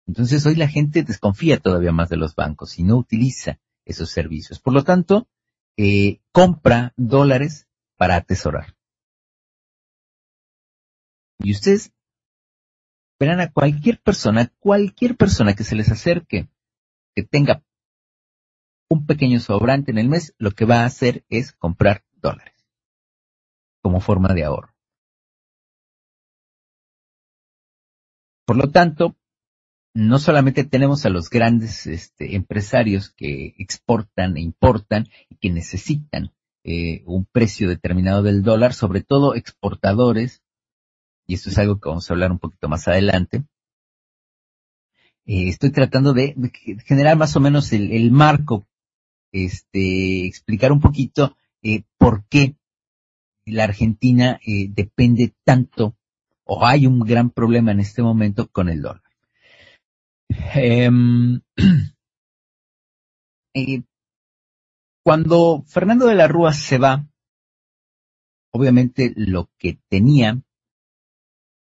Entonces hoy la gente desconfía todavía más de los bancos y no utiliza esos servicios. Por lo tanto, compra dólares para atesorar. Y ustedes verán a cualquier persona que se les acerque, que tenga un pequeño sobrante en el mes, lo que va a hacer es comprar dólares como forma de ahorro. Por lo tanto, no solamente tenemos a los grandes empresarios que exportan e importan y que necesitan un precio determinado del dólar, sobre todo exportadores, y esto es algo que vamos a hablar un poquito más adelante. Estoy tratando de generar más o menos el marco, explicar un poquito por qué la Argentina depende tanto, o hay un gran problema en este momento con el dólar. Cuando Fernando de la Rúa se va, obviamente lo que tenía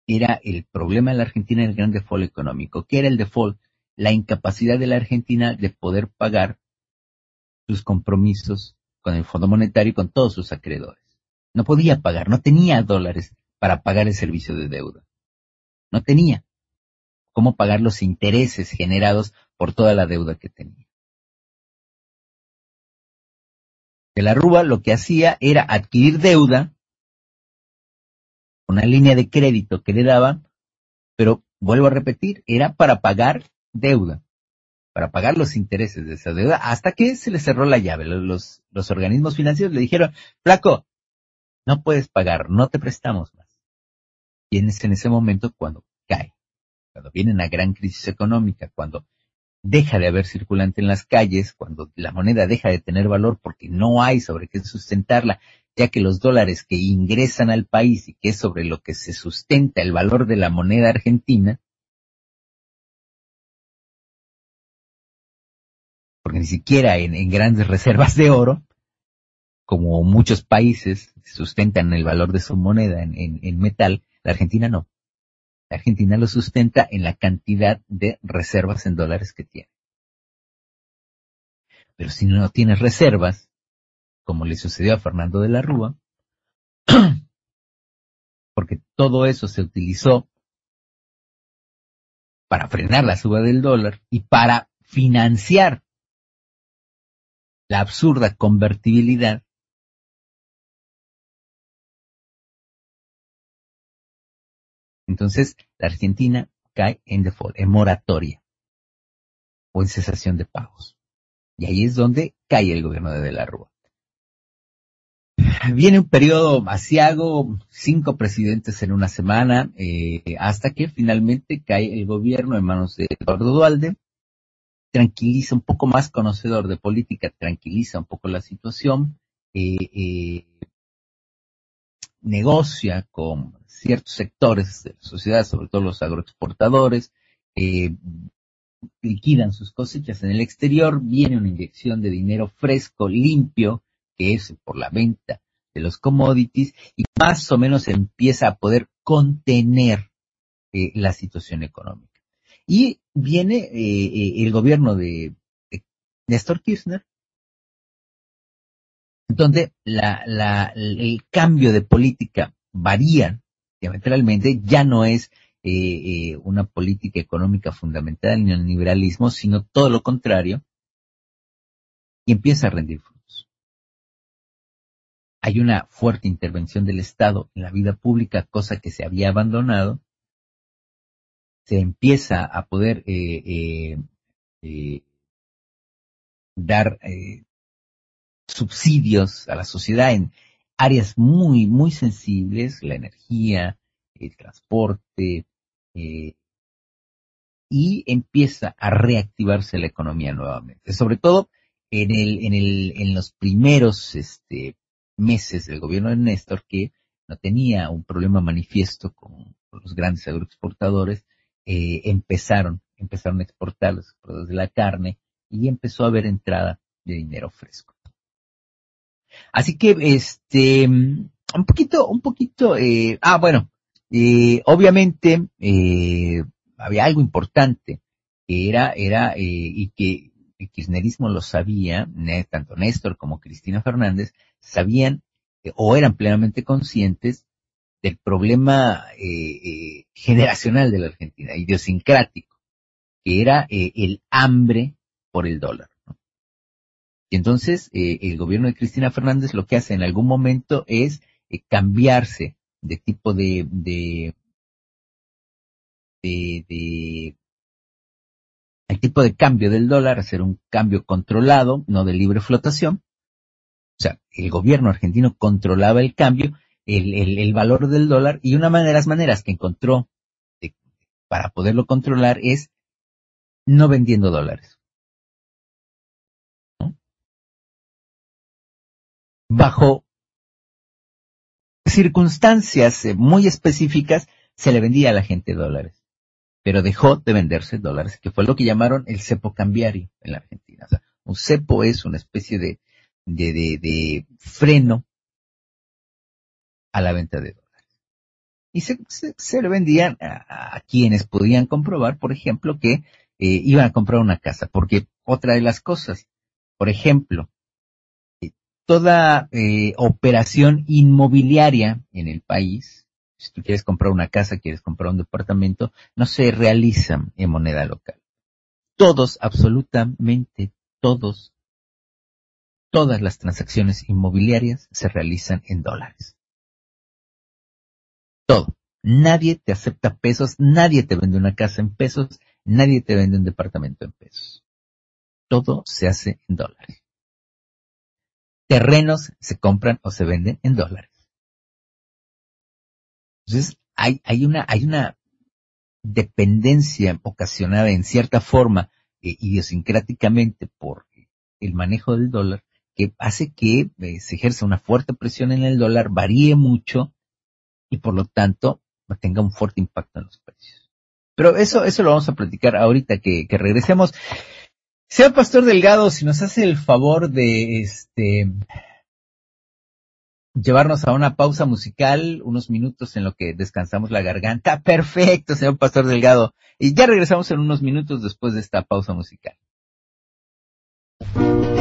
era el problema de la Argentina, el gran default económico. ¿Qué era el default? La incapacidad de la Argentina de poder pagar sus compromisos con el Fondo Monetario y con todos sus acreedores. No podía pagar, no tenía dólares para pagar el servicio de deuda. No tenía cómo pagar los intereses generados por toda la deuda que tenía. De la Rúa lo que hacía era adquirir deuda, una línea de crédito que le daban, pero vuelvo a repetir, era para pagar deuda, para pagar los intereses de esa deuda, hasta que se le cerró la llave. Los organismos financieros le dijeron, flaco, no puedes pagar, no te prestamos más. Y es en ese momento cuando cae, cuando viene una gran crisis económica, cuando deja de haber circulante en las calles, cuando la moneda deja de tener valor porque no hay sobre qué sustentarla, ya que los dólares que ingresan al país y que es sobre lo que se sustenta el valor de la moneda argentina, porque ni siquiera en grandes reservas de oro, como muchos países sustentan el valor de su moneda en metal, la Argentina no. La Argentina lo sustenta en la cantidad de reservas en dólares que tiene. Pero si no tienes reservas, como le sucedió a Fernando de la Rúa, porque todo eso se utilizó para frenar la suba del dólar y para financiar la absurda convertibilidad, entonces la Argentina cae en default, en moratoria o en cesación de pagos. Y ahí es donde cae el gobierno de la Rúa. Viene un periodo aciago, 5 presidentes en una semana, hasta que finalmente cae el gobierno en manos de Eduardo Duhalde. Tranquiliza un poco más, conocedor de política, tranquiliza un poco la situación, negocia con ciertos sectores de la sociedad, sobre todo los agroexportadores, liquidan sus cosechas en el exterior, viene una inyección de dinero fresco, limpio, que es por la venta de los commodities, y más o menos empieza a poder contener la situación económica. Y viene el gobierno de Néstor Kirchner, donde el cambio de política varía diametralmente, ya no es una política económica fundamental ni el neoliberalismo, sino todo lo contrario, y empieza a rendir frutos. Hay una fuerte intervención del Estado en la vida pública, cosa que se había abandonado. Se empieza a poder dar subsidios a la sociedad en áreas muy, muy sensibles, la energía, el transporte, y empieza a reactivarse la economía nuevamente. Sobre todo en los primeros meses del gobierno de Néstor, que no tenía un problema manifiesto con los grandes agroexportadores, empezaron a exportar los productos de la carne y empezó a haber entrada de dinero fresco. Así que, obviamente, había algo importante que era y que el kirchnerismo lo sabía, tanto Néstor como Cristina Fernández sabían o eran plenamente conscientes del problema generacional de la Argentina, idiosincrático, que era el hambre por el dólar, ¿no? Y entonces el gobierno de Cristina Fernández lo que hace en algún momento es cambiarse de tipo de el tipo de cambio del dólar, hacer un cambio controlado, no de libre flotación. O sea, el gobierno argentino controlaba el cambio, el valor del dólar, y una de las maneras que encontró para poderlo controlar es no vendiendo dólares, ¿no? Bajo circunstancias muy específicas se le vendía a la gente dólares, pero dejó de venderse dólares, que fue lo que llamaron el cepo cambiario en la Argentina. O sea, un cepo es una especie de freno a la venta de dólares. Y se le vendían a quienes podían comprobar, por ejemplo, que iban a comprar una casa, porque otra de las cosas, por ejemplo, toda operación inmobiliaria en el país, si tú quieres comprar una casa, quieres comprar un departamento, no se realiza en moneda local. Todos, absolutamente todos, todas las transacciones inmobiliarias se realizan en dólares. Todo. Nadie te acepta pesos, nadie te vende una casa en pesos, nadie te vende un departamento en pesos. Todo se hace en dólares. Terrenos se compran o se venden en dólares. Entonces, hay una dependencia ocasionada en cierta forma, idiosincráticamente, por el manejo del dólar, que hace que se ejerza una fuerte presión en el dólar, varíe mucho y por lo tanto tenga un fuerte impacto en los precios. Pero eso lo vamos a platicar ahorita que regresemos. Señor Pastor Delgado, si nos hace el favor de llevarnos a una pausa musical, unos minutos en lo que descansamos la garganta. Perfecto, señor Pastor Delgado. Y ya regresamos en unos minutos después de esta pausa musical. Navidad,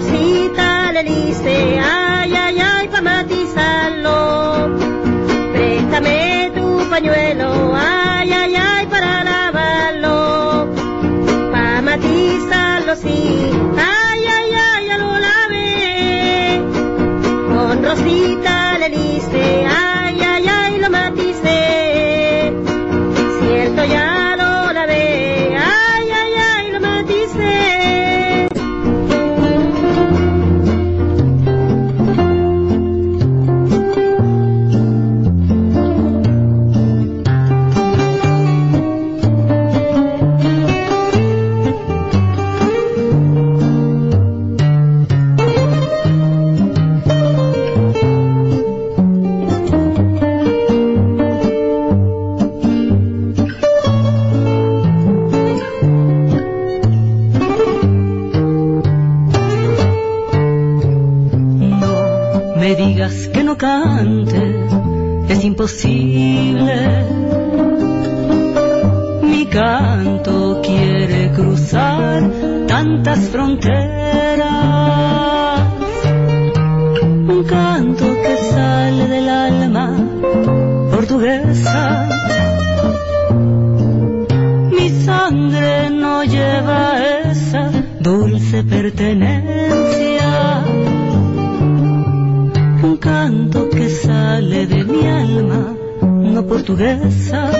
rosita le dice, ay, ay, ay, pa' matizarlo. Préstame tu pañuelo, ay, ay, ay, para lavarlo. Pa' matizarlo, sí, ay, ay, ay, ya lo lavé. Con rosita le dice, ay, ay, ay, lo maticé. Cierto, ya lo lavé, ay, ay, ay, lo maticé. Que no cante, es imposible. Mi canto quiere cruzar tantas fronteras. Un canto que sale del alma portuguesa. Mi sangre no lleva esa dulce pertenencia. Un canto que sale de mi alma, no portuguesa.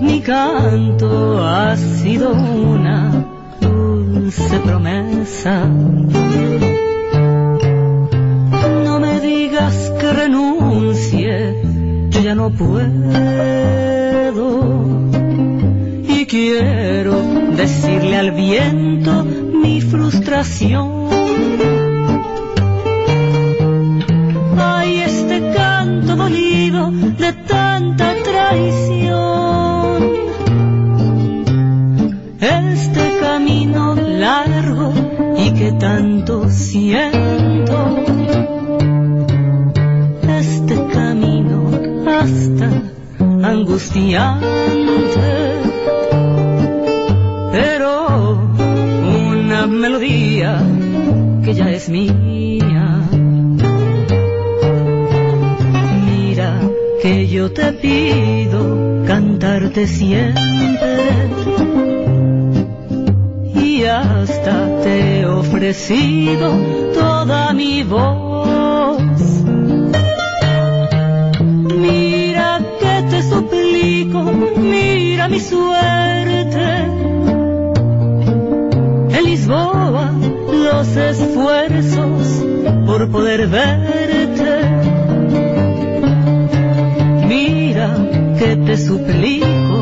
Mi canto ha sido una dulce promesa. No me digas que renuncie, yo ya no puedo. Y quiero decirle al viento mi frustración. Ay, este canto dolido de tanta traición. Este camino largo y que tanto siento. Este camino hasta angustiante. Pero una melodía que ya es mía. Que yo te pido cantarte siempre, y hasta te he ofrecido toda mi voz. Mira que te suplico, mira mi suerte. En Lisboa los esfuerzos por poder verte. Mira que te suplico,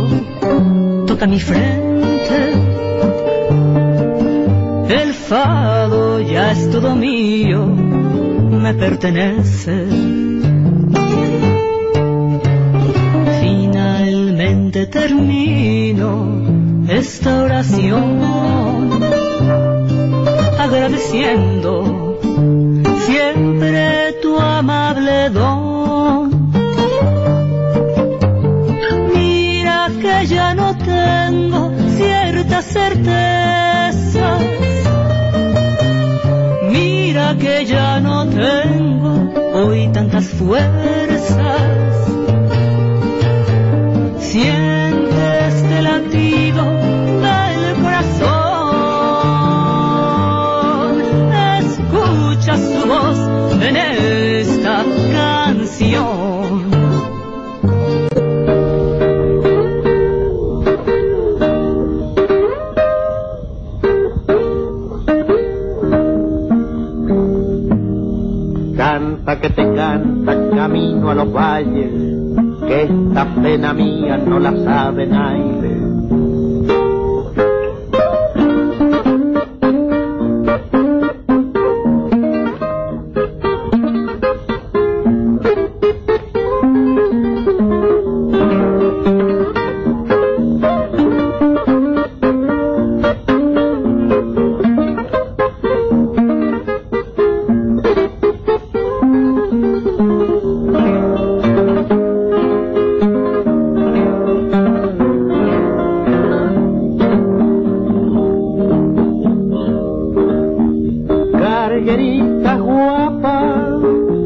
toca mi frente. El fado ya es todo mío, me pertenece. Finalmente termino esta oración, agradeciendo siempre tu amable don. Que ya no tengo ciertas certezas. Mira que ya no tengo hoy tantas fuerzas. Siente este latido del corazón. Escucha su voz en esta canción. Que te canta camino a los valles, que esta pena mía no la sabe nadie. Negrita guapa,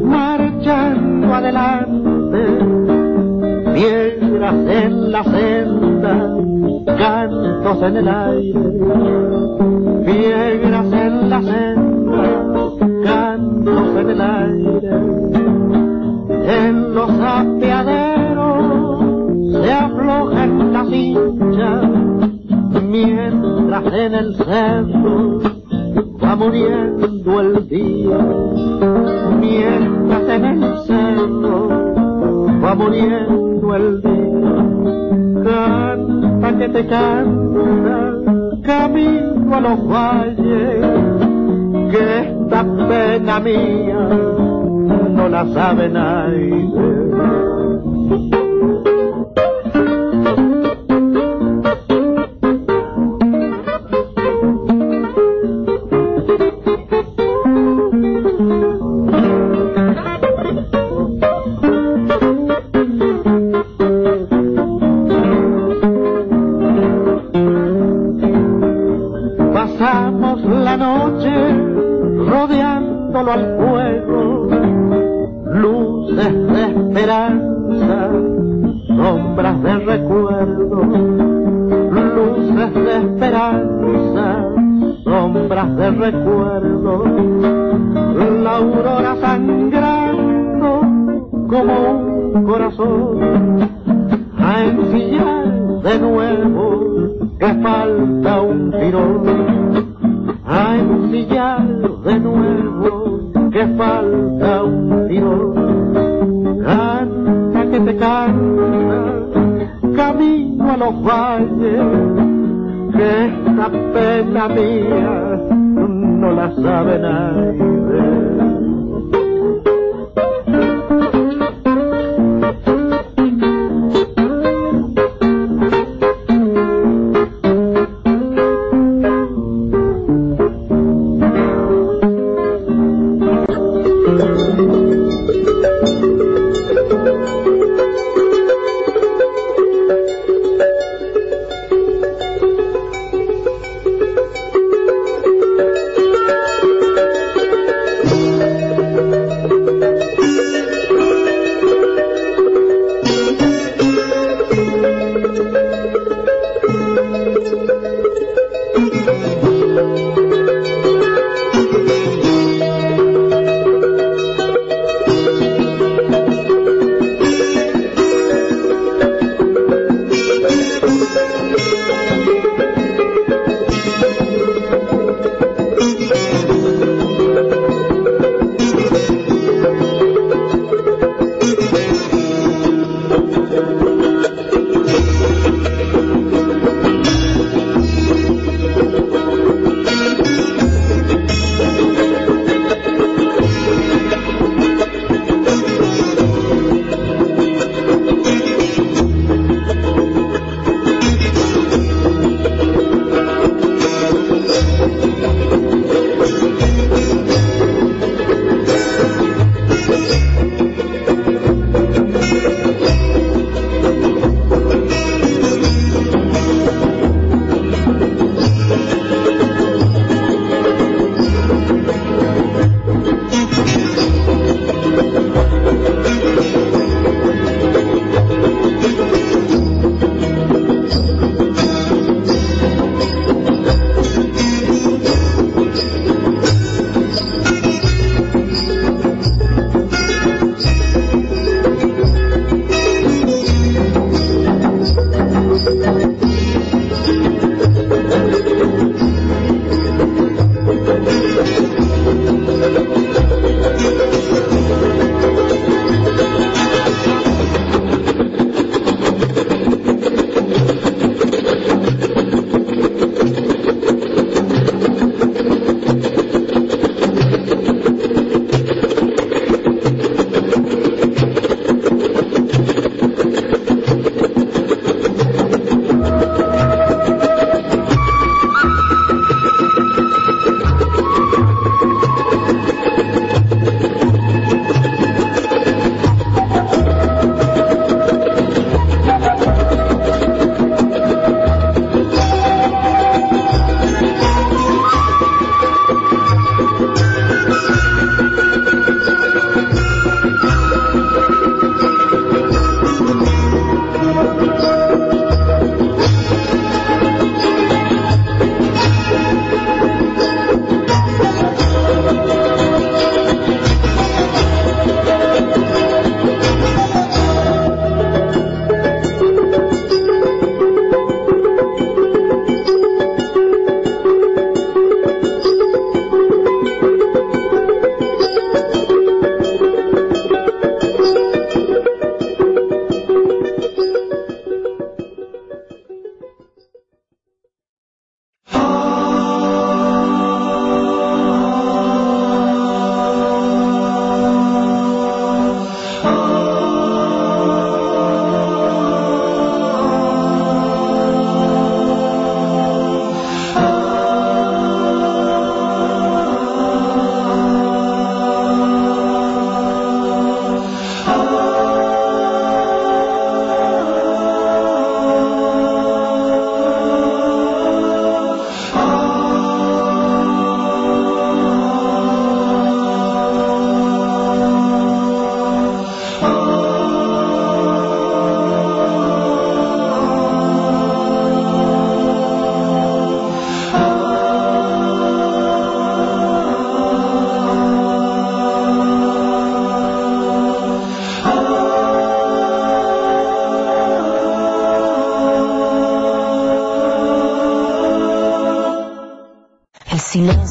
marchando adelante, piedras en la senda, cantos en el aire, piedras en la senda, cantos en el aire, en los apeaderos se aflojan las hinchas, mientras en el cerro va muriendo el día, mientras en el cerro va muriendo el día. Canta que te canta, camino a los valles, que esta pena mía no la sabe nadie.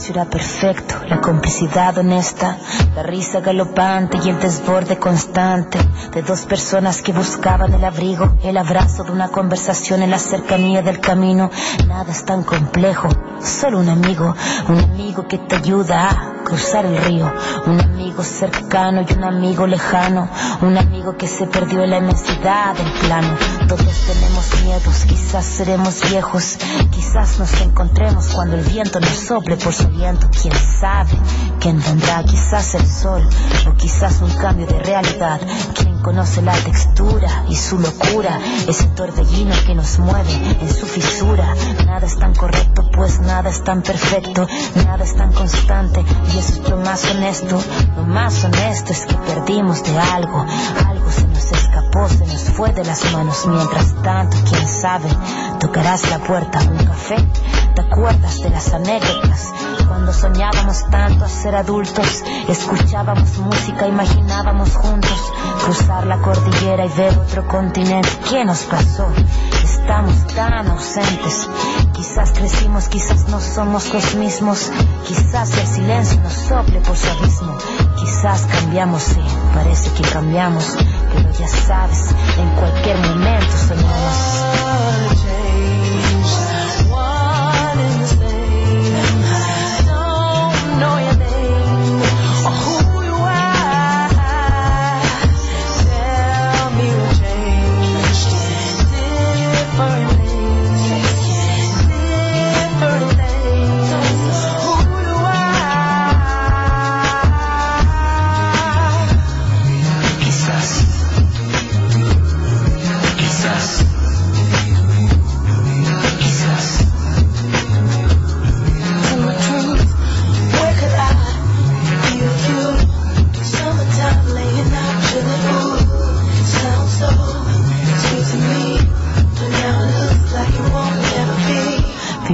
ciudad perfecto, la complicidad honesta, la risa galopante y el desborde constante de dos personas que buscaban el abrigo, el abrazo de una conversación en la cercanía del camino. Nada es tan complejo, solo un amigo que te ayuda a cruzar el río, un amigo cercano y un amigo lejano, un amigo que se perdió en la inmensidad del plano. Todos tenemos miedos, quizás seremos viejos, quizás nos encontremos cuando el viento nos sople por su viento. Quién sabe quién vendrá, quizás el sol o quizás un cambio de realidad. Quién conoce la textura y su locura, ese torbellino que nos mueve en su fisura. Nada es tan correcto, pues nada es tan perfecto, nada es tan constante, y eso es lo más honesto. Lo más honesto es que perdimos de algo, algo se nos escapó, se nos fue de las manos. Mientras tanto, quién sabe, tocarás la puerta a un café. ¿Te acuerdas de las anécdotas? Cuando soñábamos tanto a ser adultos, escuchábamos música, imaginábamos juntos cruzar la cordillera y ver otro continente. ¿Qué nos pasó? Estamos tan ausentes. Quizás crecimos, quizás no somos los mismos, quizás el silencio nos sople por su abismo. Quizás cambiamos, sí, parece que cambiamos, pero ya sabes, en cualquier momento soñamos.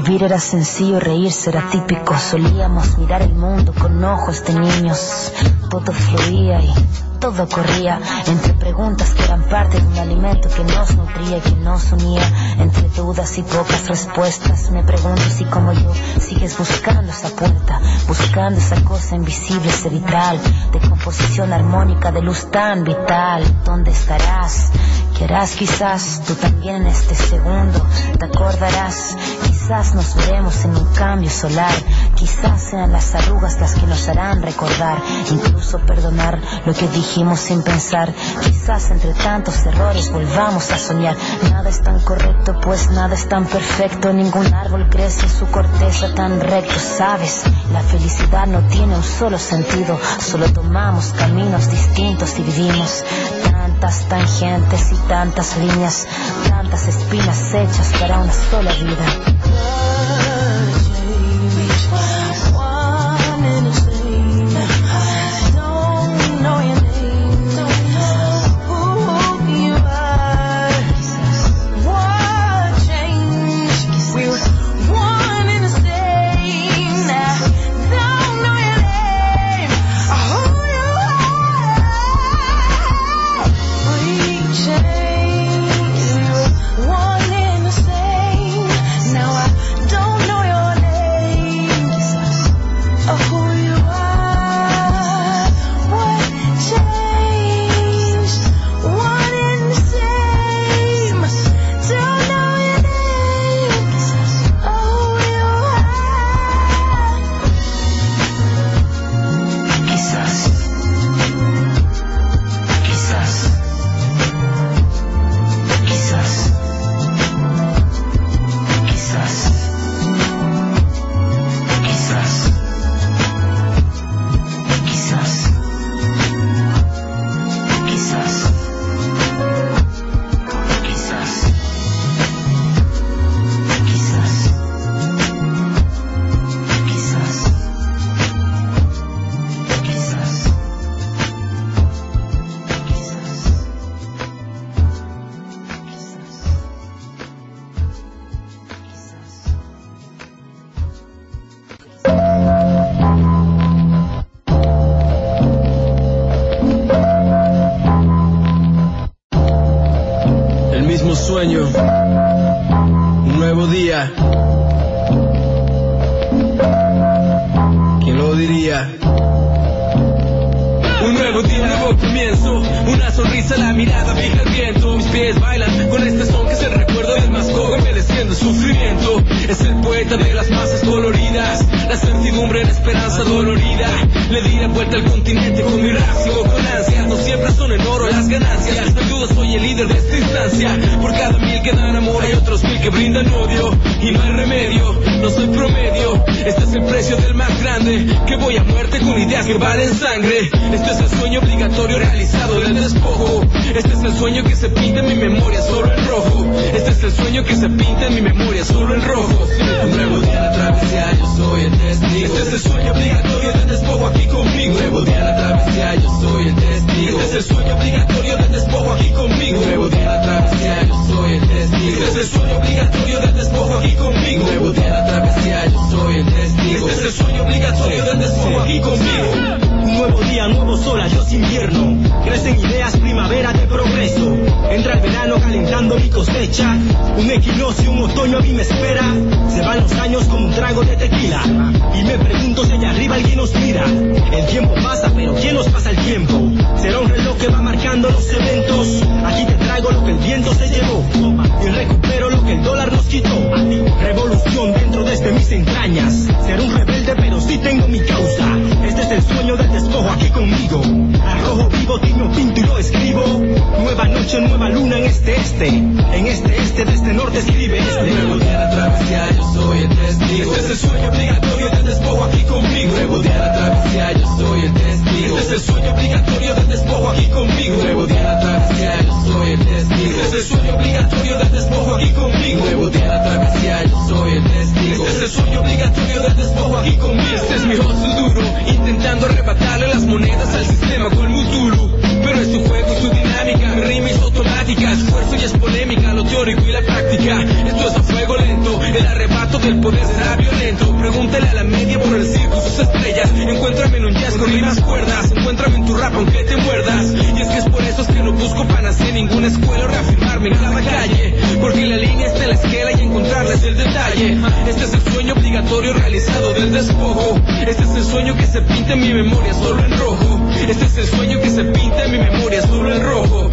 Vivir era sencillo, reírse era típico. Solíamos mirar el mundo con ojos de niños. Todo fluía y todo corría, entre preguntas que eran parte de un alimento que nos nutría y que nos unía, entre dudas y pocas respuestas. Me pregunto si como yo sigues buscando esa puerta, buscando esa cosa invisible, ese vital de composición armónica, de luz tan vital. ¿Dónde estarás? ¿Qué harás? Quizás tú también en este segundo te acordarás. Quizás nos veremos en un cambio solar, quizás sean las arrugas las que nos harán recordar, incluso perdonar lo que dijimos sin pensar. Quizás entre tantos errores volvamos a soñar. Nada es tan correcto, pues nada es tan perfecto, ningún árbol crece en su corteza tan recto. Sabes, la felicidad no tiene un solo sentido, solo tomamos caminos distintos y vivimos tantas tangentes y tantas líneas, tantas espinas hechas para una sola vida. Un nuevo día, media. Un nuevo día, un nuevo comienzo. Una sonrisa, la mirada fija al viento. Mis pies bailan con este son que es el recuerdo del más joven, enveleciendo sufrimiento. Es el poeta de las masas coloridas, la certidumbre, la esperanza dolorida. Le di la vuelta al continente con mi rap, sigo con ansias. No siempre son en oro las ganancias. Sin duda soy el líder de esta instancia. Por cada 1,000 que dan amor hay otros 1,000 que brindan odio. Y no hay remedio, no soy promedio. Este es el precio del más grande, que voy a muerte con ideas que valen sangre. Este es el sueño obligatorio realizado del despojo. Este es el sueño que se pinta en mi memoria solo en rojo. Este es el sueño que se pinta en mi memoria solo en rojo. Un nuevo día, la travesía, yo soy el testigo. Este es el sueño obligatorio del despojo aquí conmigo. Un nuevo día, la travesía, yo soy el testigo. Este es el sueño obligatorio del despojo aquí conmigo. Un nuevo día, la travesía, yo soy el testigo. Este es el sueño obligatorio del despojo aquí conmigo. Un nuevo día, la travesía, yo soy el testigo. Este es el sueño obligatorio del despojo aquí conmigo. Un nuevo día, nuevos horarios invierno, crecen ideas, primavera de progreso. Entra el verano calentando mi cosecha, un equinoccio, un otoño a mí me espera. Se van los años como un trago de tequila, y me pregunto si allá arriba alguien nos mira. El tiempo pasa, pero ¿quién nos pasa el tiempo? Será un reloj que va marcando los eventos. Aquí te traigo lo que el viento se llevó, y recupero lo que el dólar nos quitó. Revolución dentro desde mis entrañas. Seré un rebelde, pero sí tengo mi causa. Este es el sueño del despojo aquí conmigo. Arrojo vivo, digno, pinto y lo escribo. Nueva noche, nueva luna en este. En este, desde norte escribe este. Nuevo día, la travesía, yo soy el testigo. Este es el sueño obligatorio del despojo aquí conmigo. Nuevo día, la travesía, yo soy el testigo. Este es el sueño obligatorio del despojo aquí conmigo. Nuevo día, la travesía, yo soy el testigo. Este es el sueño obligatorio del despojo aquí conmigo. Nuevo día, la travesía, yo soy el testigo. Este es el sueño obligatorio del despojo aquí conmigo. Este es mi hustle duro, intentando arrebatarle las monedas al sistema con muy duro. Pero es su juego y su dinámica, rimas automáticas, esfuerzo y es polémica, lo teórico y la práctica. Esto es a fuego lento, el arrebato del poder será violento. Pregúntale a la media por el circo, sus estrellas. Encuéntrame en un jazz con rimas cuerdas, encuéntrame en tu rap aunque te muerdas. Y es que es por eso es que no busco panacea en ninguna escuela o reafirmarme en cada calle, porque la línea está en la esquela y encontrarles el detalle. Este es el sueño obligatorio realizado del despojo. Este es el sueño que se pinta en mi memoria solo en rojo. Este es el sueño que se pinta en mi memoria solo en rojo.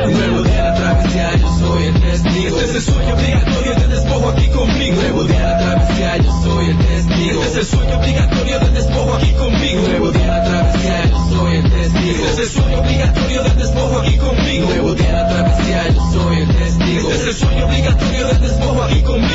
Un nuevo día, la travesía, yo soy el testigo. Este es el sueño obligatorio del despojo aquí conmigo. Un nuevo día, la travesía, yo soy el testigo. Este es el sueño obligatorio del despojo aquí conmigo. Un nuevo día, la travesía, yo soy el testigo. Este es el sueño obligatorio del despojo aquí conmigo. Un nuevo día, la travesía, yo soy el testigo. Este es el sueño obligatorio del despojo aquí conmigo.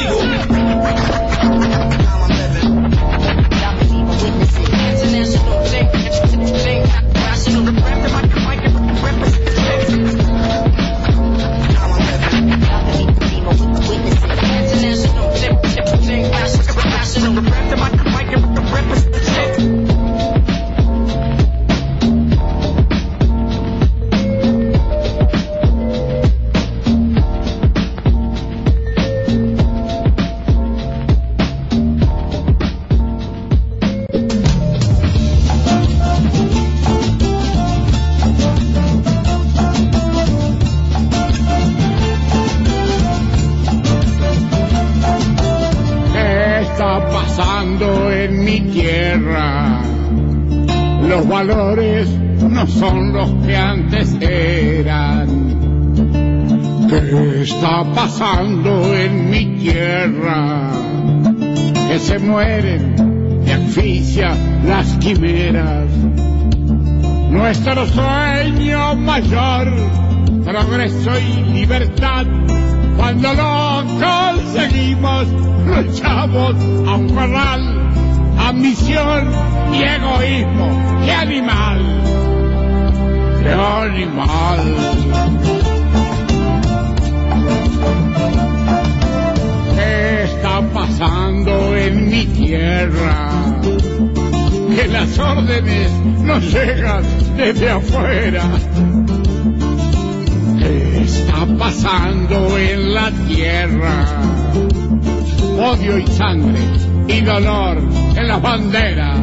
Son los que antes eran. ¿Qué está pasando en mi tierra? Que se mueren de asfixia las quimeras. Nuestro sueño mayor, progreso y libertad. Cuando lo conseguimos, lo echamos a un corral. Ambición y egoísmo, ¡qué animal! ¡Qué animal! ¿Qué está pasando en mi tierra? Que las órdenes no llegan desde afuera. ¿Qué está pasando en la tierra? Odio y sangre y dolor en las banderas.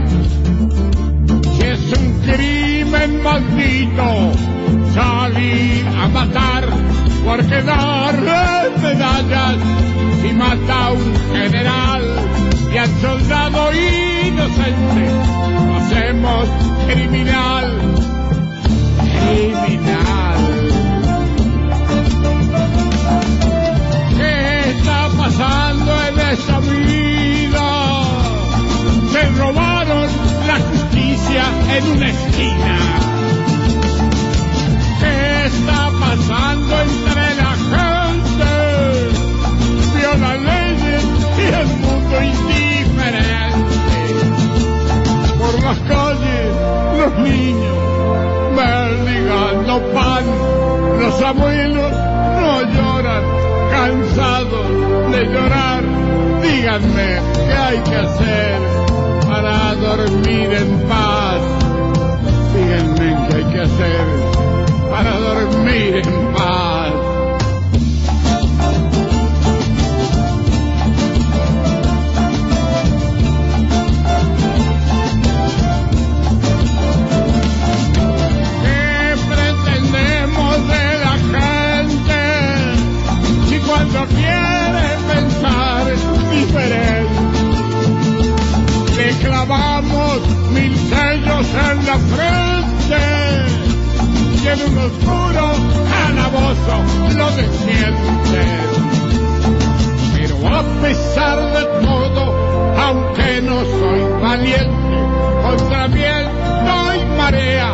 Si es un crimen maldito salir a matar, porque darle medallas si mata a un general y al soldado inocente lo hacemos criminal, criminal. ¿Qué está pasando en esta vida? Se robaron la justicia en una esquina. ¿Qué está pasando entre la gente? Violan leyes y el mundo indiferente. Por las calles los niños mendigando pan, los abuelos no lloran, cansados de llorar. Díganme qué hay que hacer para dormir en paz. Díganme qué hay que hacer para dormir en paz. ¿Qué pretendemos de la gente si cuando quiere pensar diferente clavamos 1000 sellos en la frente y en un oscuro calabozo lo descienden? Pero a pesar de todo, aunque no soy valiente, contra viento y marea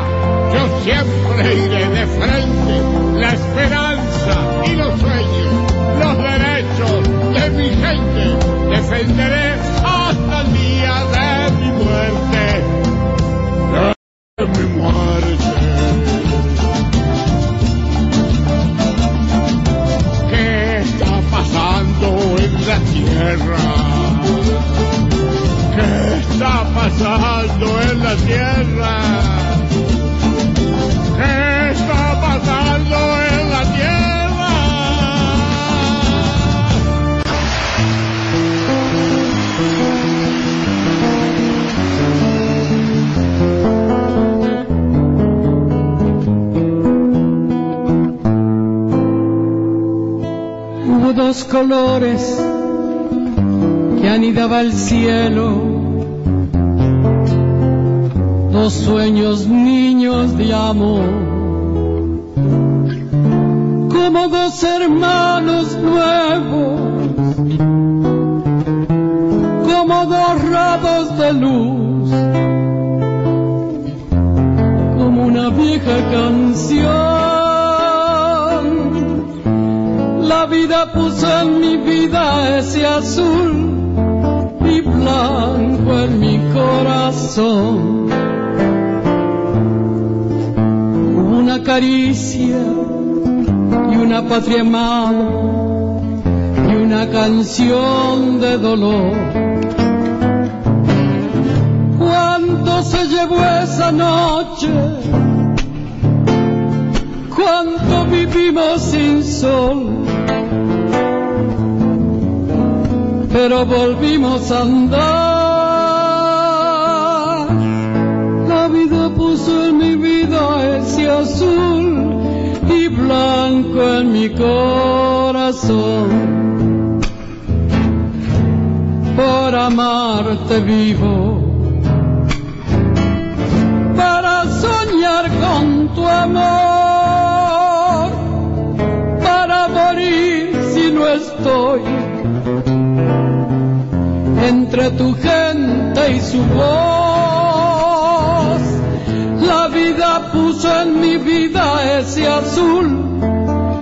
yo siempre iré de frente. La esperanza y los sueños, los derechos de mi gente defenderé hasta el día de mi muerte, de mi muerte. ¿Qué está pasando en la tierra? ¿Qué está pasando en la tierra? ¿Qué está pasando en la tierra? Dos colores que anidaba el cielo, dos sueños niños de amor, como dos hermanos nuevos, como dos rabos de luz, como una vieja canción. La vida puso en mi vida ese azul y blanco en mi corazón. Una caricia y una patria amada y una canción de dolor. ¿Cuánto se llevó esa noche? ¿Cuánto vivimos sin sol? Pero volvimos a andar. La vida puso en mi vida ese azul y blanco en mi corazón. Por amarte vivo, para soñar con tu amor, para morir si no estoy entre tu gente y su voz. La vida puso en mi vida ese azul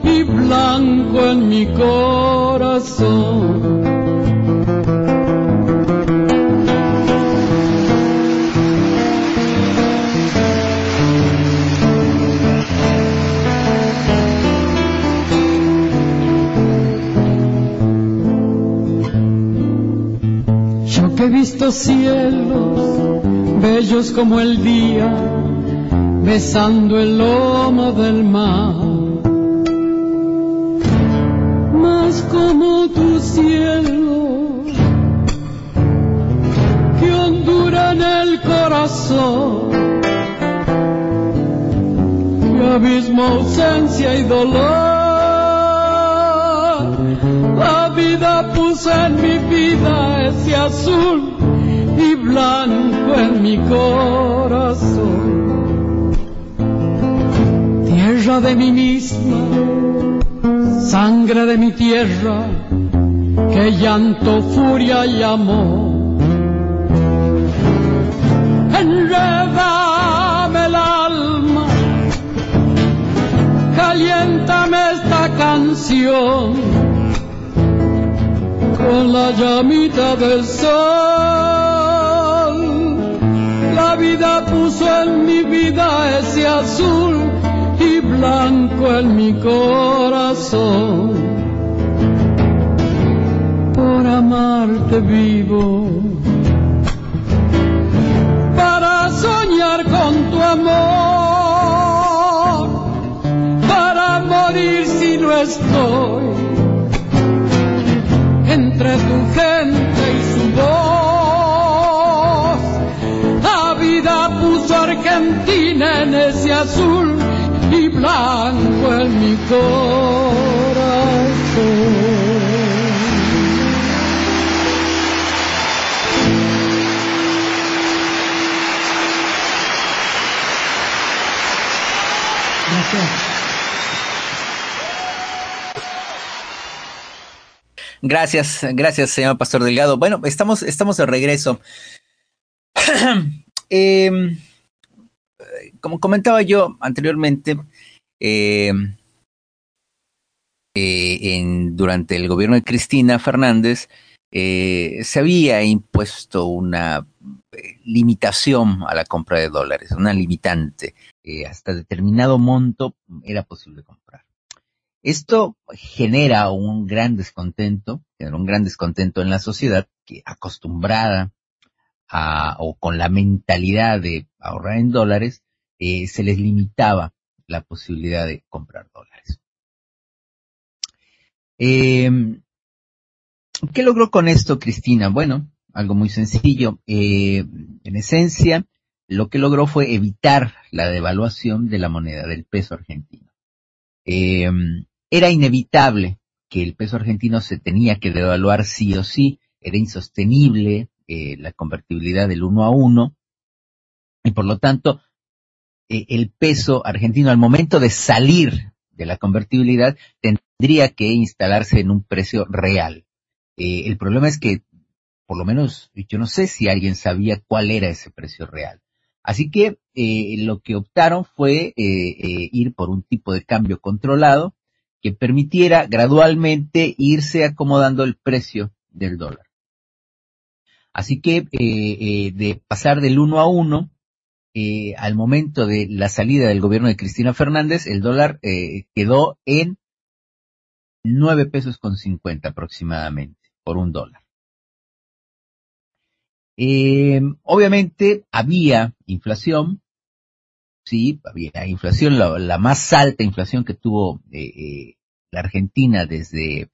y blanco en mi corazón. He visto cielos bellos como el día, besando el lomo del mar. Mas como tu cielo, que hondura en el corazón, que abismo, ausencia y dolor. La vida puso en mi vida ese azul y blanco en mi corazón. Tierra de mí misma, sangre de mi tierra, que llanto, furia y amor. Enrédame el alma, caliéntame esta canción con la llamita del sol. La vida puso en mi vida ese azul y blanco en mi corazón. Por amarte vivo, para soñar con tu amor, para morir si no estoy entre tu gente y su voz. La vida puso Argentina en ese azul y blanco en mi corazón. Gracias. Gracias, señor Pastor Delgado. Bueno, estamos de regreso. Como comentaba yo anteriormente, durante el gobierno de Cristina Fernández se había impuesto una limitación a la compra de dólares, una limitante. Hasta determinado monto era posible comprar. Esto genera un gran descontento en la sociedad, que acostumbrada con la mentalidad de ahorrar en dólares, se les limitaba la posibilidad de comprar dólares. ¿Qué logró con esto Cristina? Bueno, algo muy sencillo. En esencia, lo que logró fue evitar la devaluación de la moneda del peso argentino. Era inevitable que el peso argentino se tenía que devaluar sí o sí, era insostenible la convertibilidad del 1 a 1, y por lo tanto el peso argentino al momento de salir de la convertibilidad tendría que instalarse en un precio real. El problema es que, por lo menos, yo no sé si alguien sabía cuál era ese precio real. Así que lo que optaron fue ir por un tipo de cambio controlado que permitiera gradualmente irse acomodando el precio del dólar. Así que de pasar del 1 a 1, al momento de la salida del gobierno de Cristina Fernández, el dólar quedó en 9,50 pesos aproximadamente por un dólar. Obviamente había inflación, sí, había inflación, la más alta inflación que tuvo la Argentina desde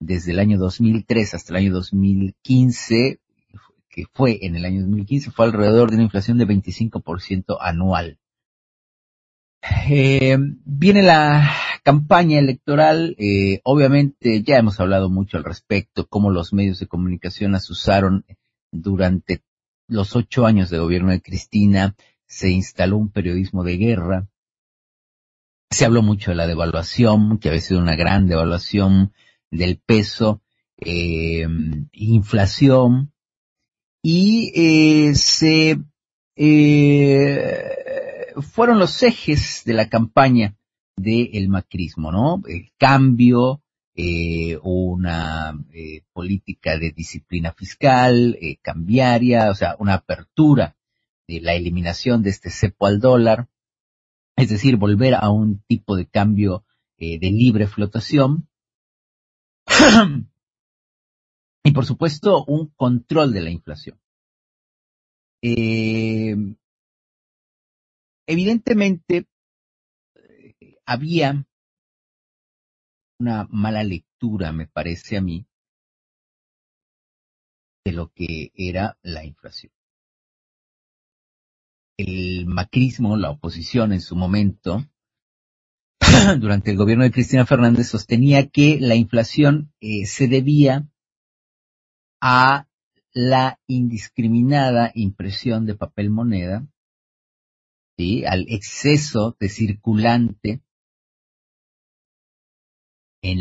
el año 2003 hasta el año 2015, que fue en el año 2015, fue alrededor de una inflación de 25% anual. Viene la campaña electoral, obviamente ya hemos hablado mucho al respecto, cómo los medios de comunicación las usaron. Durante los 8 años de gobierno de Cristina se instaló un periodismo de guerra. Se habló mucho de la devaluación, que había sido una gran devaluación del peso, inflación, y fueron los ejes de la campaña del macrismo, ¿no? El cambio, una política de disciplina fiscal, cambiaria, o sea, una apertura de la eliminación de este cepo al dólar, es decir, volver a un tipo de cambio de libre flotación y, por supuesto, un control de la inflación. Evidentemente, había una mala lectura, me parece a mí, de lo que era la inflación. El macrismo, la oposición en su momento, durante el gobierno de Cristina Fernández, sostenía que la inflación se debía a la indiscriminada impresión de papel moneda, ¿sí?, al exceso de circulante en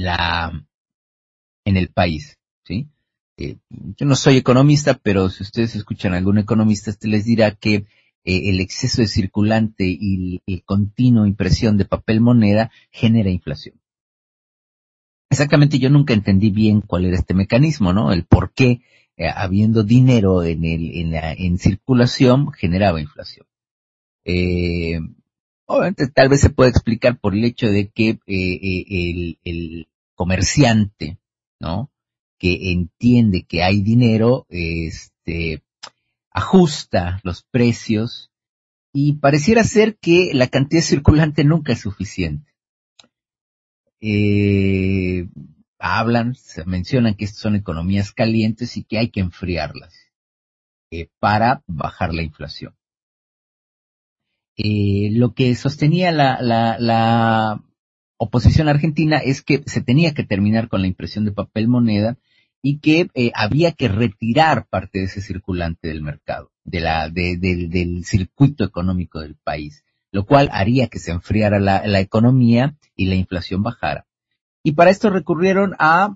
el país, ¿sí? Yo no soy economista, pero si ustedes escuchan a algún economista, este les dirá que el exceso de circulante y el continuo impresión de papel moneda genera inflación. Exactamente, yo nunca entendí bien cuál era este mecanismo, ¿no? El por qué, habiendo dinero en circulación, generaba inflación. Obviamente, tal vez se puede explicar por el hecho de que el comerciante, ¿no?, que entiende que hay dinero, ajusta los precios, y pareciera ser que la cantidad circulante nunca es suficiente. Mencionan que estas son economías calientes y que hay que enfriarlas para bajar la inflación. Lo que sostenía la oposición argentina es que se tenía que terminar con la impresión de papel moneda y que había que retirar parte de ese circulante del mercado, del circuito económico del país, lo cual haría que se enfriara la economía y la inflación bajara. Y para esto recurrieron a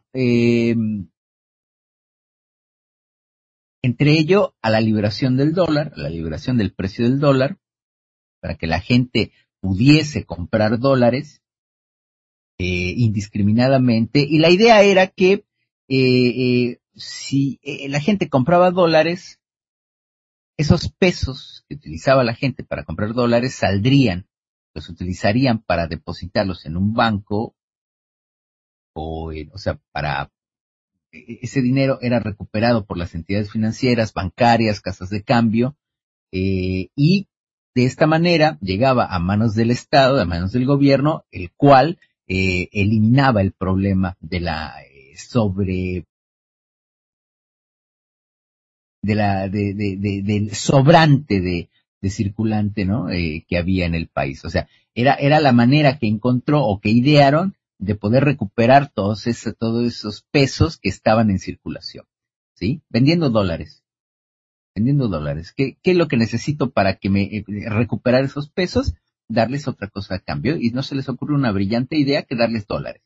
la liberación del dólar, la liberación del precio del dólar, para que la gente pudiese comprar dólares indiscriminadamente. Y la idea era que si la gente compraba dólares, esos pesos que utilizaba la gente para comprar dólares saldrían, los utilizarían para depositarlos en un banco, ese dinero era recuperado por las entidades financieras, bancarias, casas de cambio, y de esta manera llegaba a manos del Estado, a manos del gobierno, el cual eliminaba el problema de la del sobrante de circulante, ¿no?, que había en el país. O sea, era la manera que encontró o que idearon de poder recuperar todos esos pesos que estaban en circulación, ¿sí? Vendiendo dólares. ¿Qué es lo que necesito para que me recuperar esos pesos? Darles otra cosa a cambio, y no se les ocurre una brillante idea que darles dólares.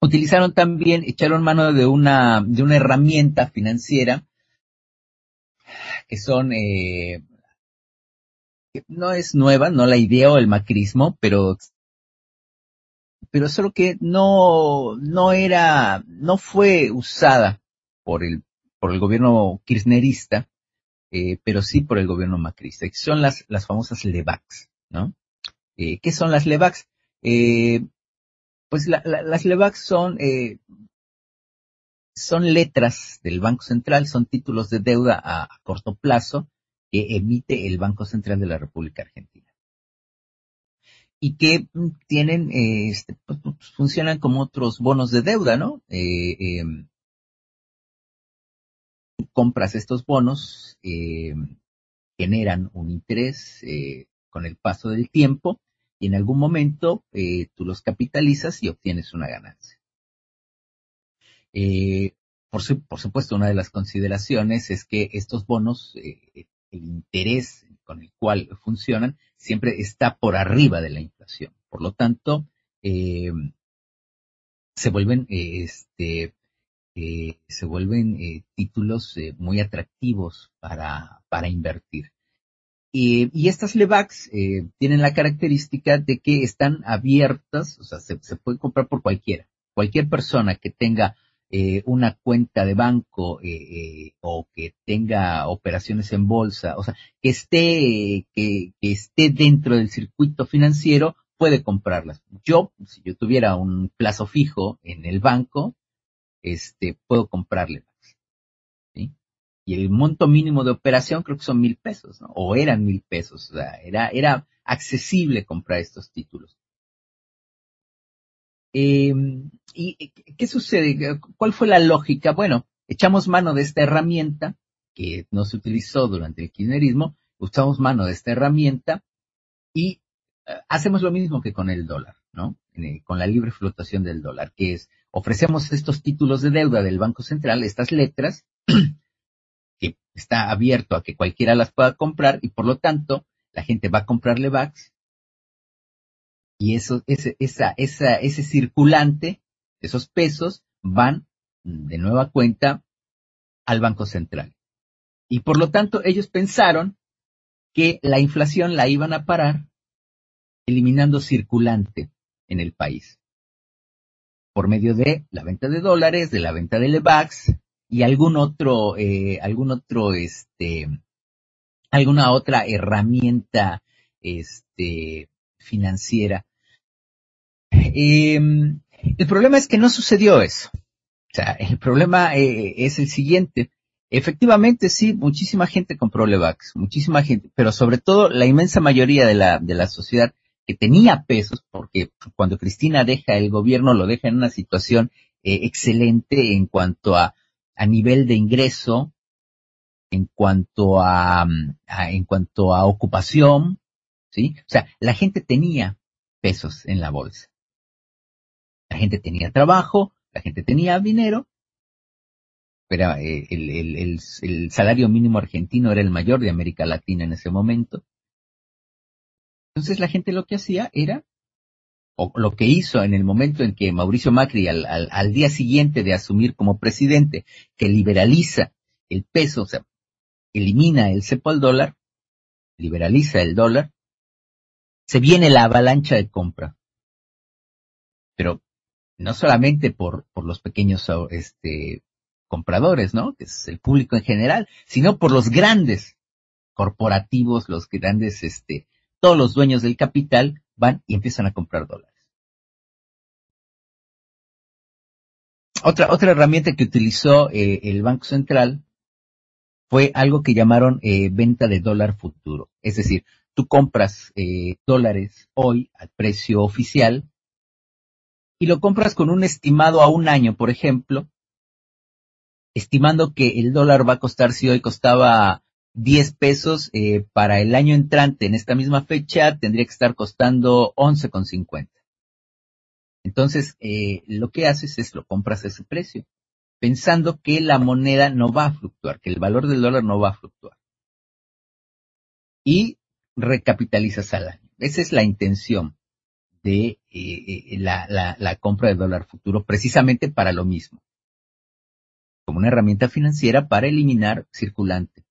Utilizaron también, echaron mano de una herramienta financiera que son, que no es nueva, no la ideó el macrismo, pero solo que no fue usada por el gobierno kirchnerista, pero sí por el gobierno macrista, que son las famosas LEBACs, ¿no? ¿Qué son las LEBACs? Pues las LEBACs son letras del Banco Central, son títulos de deuda a corto plazo que emite el Banco Central de la República Argentina. Y que tienen, funcionan como otros bonos de deuda, ¿no? Compras estos bonos, generan un interés con el paso del tiempo, y en algún momento tú los capitalizas y obtienes una ganancia. Por supuesto, una de las consideraciones es que estos bonos, el interés con el cual funcionan, siempre está por arriba de la inflación. Por lo tanto, se vuelven títulos muy atractivos para invertir. Y estas LEBACs tienen la característica de que están abiertas, o sea, se puede comprar por cualquier persona que tenga una cuenta de banco o que tenga operaciones en bolsa, o sea, que esté dentro del circuito financiero, puede comprarlas. Si yo tuviera un plazo fijo en el banco, puedo comprarle más, ¿sí? Y el monto mínimo de operación creo que son 1,000 pesos, ¿no? O eran 1,000 pesos, o sea, era accesible comprar estos títulos. ¿Y qué sucede? ¿Cuál fue la lógica? Bueno, echamos mano de esta herramienta que no se utilizó durante el kirchnerismo, usamos mano de esta herramienta y hacemos lo mismo que con el dólar. ¿no? Con la libre flotación del dólar, que es, ofrecemos estos títulos de deuda del Banco Central, estas letras, que está abierto a que cualquiera las pueda comprar, y por lo tanto, la gente va a comprar LEBACs, y ese circulante, esos pesos, van de nueva cuenta al Banco Central. Y por lo tanto, ellos pensaron que la inflación la iban a parar eliminando circulante en el país, por medio de la venta de dólares, de la venta de LEBACs y alguna otra herramienta financiera. El problema es que no sucedió eso. O sea, el problema es el siguiente. Efectivamente, sí, muchísima gente compró LEBACs, muchísima gente, pero sobre todo la inmensa mayoría de la sociedad que tenía pesos, porque cuando Cristina deja el gobierno lo deja en una situación excelente en cuanto a nivel de ingreso, en cuanto a ocupación, ¿sí? O sea, la gente tenía pesos en la bolsa. La gente tenía trabajo, la gente tenía dinero. Pero el salario mínimo argentino era el mayor de América Latina en ese momento. Entonces la gente lo que hacía era, o lo que hizo en el momento en que Mauricio Macri al día siguiente de asumir como presidente, que liberaliza el peso, o sea, elimina el cepo al dólar, liberaliza el dólar, se viene la avalancha de compra. Pero no solamente por los pequeños compradores, ¿no? Que es el público en general, sino por los grandes corporativos, los grandes, todos los dueños del capital van y empiezan a comprar dólares. Otra herramienta que utilizó el Banco Central fue algo que llamaron venta de dólar futuro. Es decir, tú compras dólares hoy al precio oficial y lo compras con un estimado a un año, por ejemplo, estimando que el dólar va a costar, si hoy costaba 10 pesos, para el año entrante, en esta misma fecha, tendría que estar costando 11.50. Entonces, lo que haces es lo compras a ese precio, pensando que la moneda no va a fluctuar, que el valor del dólar no va a fluctuar. Y recapitalizas al año. Esa es la intención de la compra de dólar futuro, precisamente para lo mismo, como una herramienta financiera para eliminar circulante.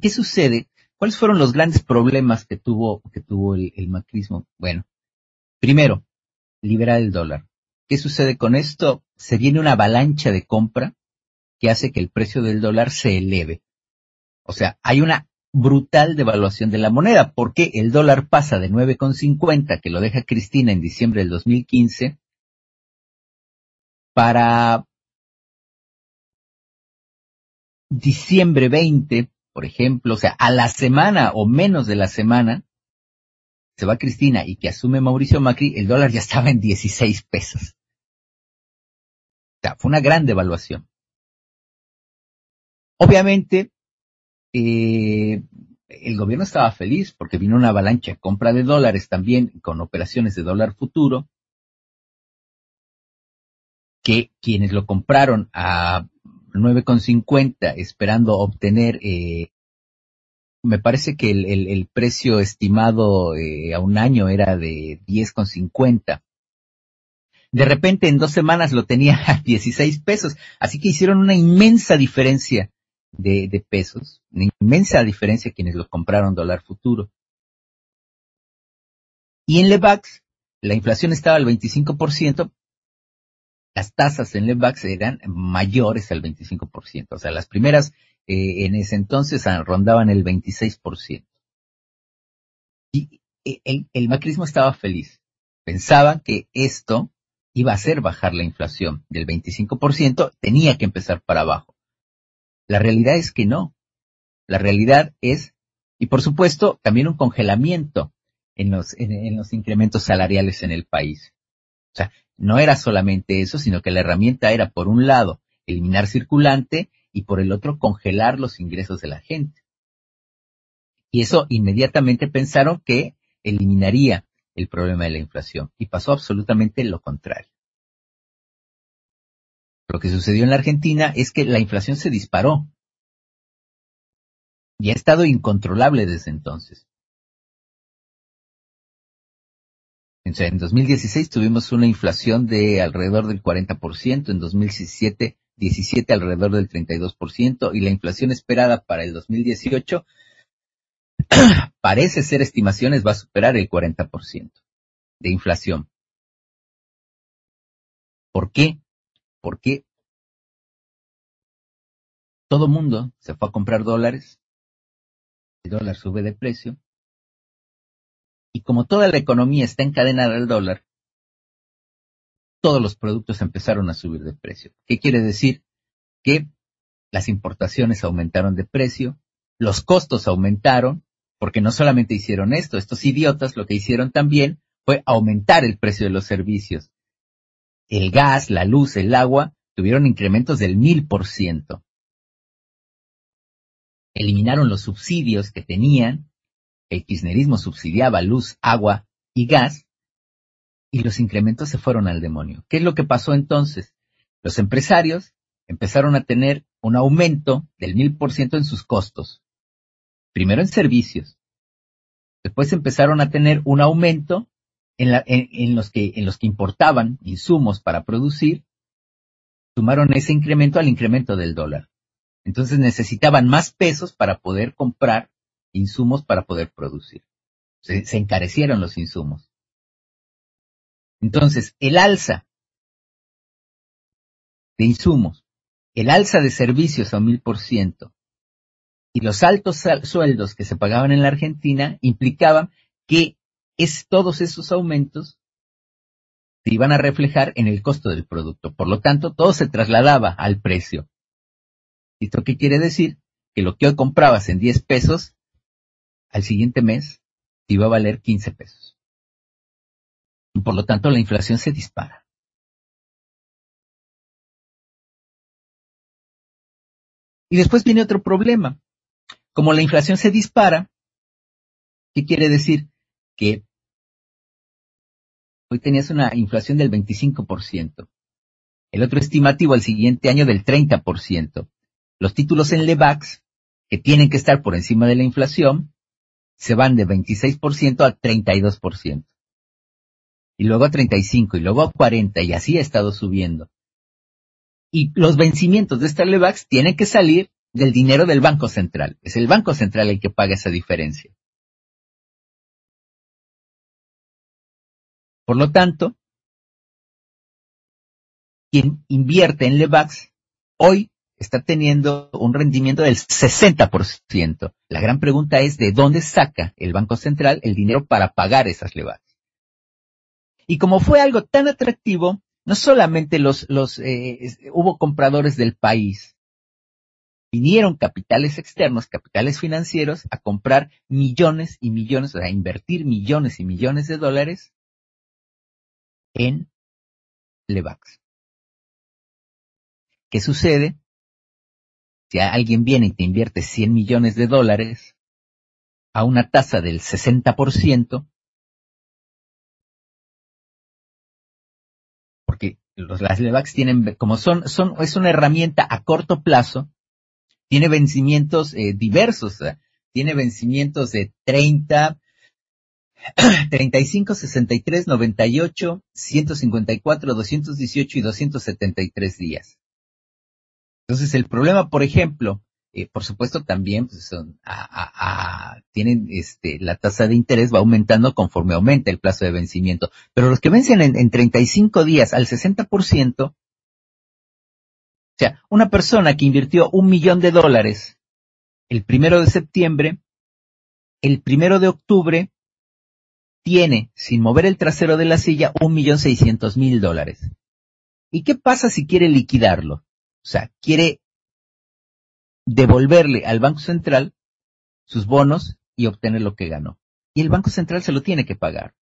¿Qué sucede? ¿Cuáles fueron los grandes problemas que tuvo el macrismo? Bueno, primero, liberar el dólar. ¿Qué sucede con esto? Se viene una avalancha de compra que hace que el precio del dólar se eleve. O sea, hay una brutal devaluación de la moneda, porque el dólar pasa de 9.50, que lo deja Cristina en diciembre del 2015, para diciembre 20, por ejemplo, o sea, a la semana o menos de la semana, se va Cristina y que asume Mauricio Macri, el dólar ya estaba en 16 pesos. O sea, fue una gran devaluación. Obviamente, el gobierno estaba feliz porque vino una avalancha de compra de dólares también con operaciones de dólar futuro, que quienes lo compraron a 9.50 esperando obtener, me parece que el precio estimado a un año era de 10.50. De repente en 2 semanas lo tenía a 16 pesos, así que hicieron una inmensa diferencia de pesos, una inmensa diferencia quienes lo compraron dólar futuro. Y en LEBACs, la inflación estaba al 25%, las tasas en LEBACs eran mayores al 25%. O sea, las primeras en ese entonces rondaban el 26%. Y el macrismo estaba feliz. Pensaban que esto iba a hacer bajar la inflación del 25%, tenía que empezar para abajo. La realidad es que no. La realidad es, y por supuesto, también un congelamiento en los incrementos salariales en el país. O sea, no era solamente eso, sino que la herramienta era, por un lado, eliminar circulante y, por el otro, congelar los ingresos de la gente. Y eso inmediatamente pensaron que eliminaría el problema de la inflación. Y pasó absolutamente lo contrario. Lo que sucedió en la Argentina es que la inflación se disparó. Y ha estado incontrolable desde entonces. O sea, en 2016 tuvimos una inflación de alrededor del 40%, en 2017 alrededor del 32%, y la inflación esperada para el 2018 parece ser estimaciones va a superar el 40% de inflación. ¿Por qué? Porque todo mundo se fue a comprar dólares, el dólar sube de precio, y como toda la economía está encadenada al dólar, todos los productos empezaron a subir de precio. ¿Qué quiere decir? Que las importaciones aumentaron de precio, los costos aumentaron, porque no solamente hicieron esto, estos idiotas lo que hicieron también fue aumentar el precio de los servicios. El gas, la luz, el agua, tuvieron incrementos del 1000%. Eliminaron los subsidios que tenían. El kirchnerismo subsidiaba luz, agua y gas, y los incrementos se fueron al demonio. ¿Qué es lo que pasó entonces? Los empresarios empezaron a tener un aumento del 1000% en sus costos. Primero en servicios. Después empezaron a tener un aumento en los que importaban insumos para producir. Sumaron ese incremento al incremento del dólar. Entonces necesitaban más pesos para poder comprar insumos para poder producir. Se encarecieron los insumos. Entonces, el alza de insumos, el alza de servicios a 1000% y los altos sueldos que se pagaban en la Argentina implicaban que todos esos aumentos se iban a reflejar en el costo del producto. Por lo tanto, todo se trasladaba al precio. ¿Esto qué quiere decir? Que lo que hoy comprabas en 10 pesos, al siguiente mes iba a valer 15 pesos. Y por lo tanto la inflación se dispara. Y después viene otro problema. Como la inflación se dispara, ¿qué quiere decir? Que hoy tenías una inflación del 25%. El otro estimativo al siguiente año del 30%. Los títulos en LEBACs, que tienen que estar por encima de la inflación, se van de 26% a 32%. Y luego a 35%, y luego a 40%, y así ha estado subiendo. Y los vencimientos de estas LEBACs tienen que salir del dinero del Banco Central. Es el Banco Central el que paga esa diferencia. Por lo tanto, quien invierte en LEBACs hoy está teniendo un rendimiento del 60%. La gran pregunta es, ¿de dónde saca el Banco Central el dinero para pagar esas LEBACs? Y como fue algo tan atractivo, no solamente hubo compradores del país. Vinieron capitales externos, capitales financieros, a comprar millones y millones, a invertir millones y millones de dólares en LEBACs. ¿Qué sucede? Si alguien viene y te invierte 100 millones de dólares a una tasa del 60%, porque las LEBACs tienen, como es una herramienta a corto plazo, tiene vencimientos diversos, tiene vencimientos de 30, 35, 63, 98, 154, 218 y 273 días. Entonces el problema, por ejemplo, por supuesto también pues tienen la tasa de interés va aumentando conforme aumenta el plazo de vencimiento. Pero los que vencen en 35 días al 60%, o sea, una persona que invirtió $1,000,000 el 1 de septiembre, el 1 de octubre tiene, sin mover el trasero de la silla, $1,600,000. ¿Y qué pasa si quiere liquidarlo? O sea, quiere devolverle al Banco Central sus bonos y obtener lo que ganó. Y el Banco Central se lo tiene que pagar.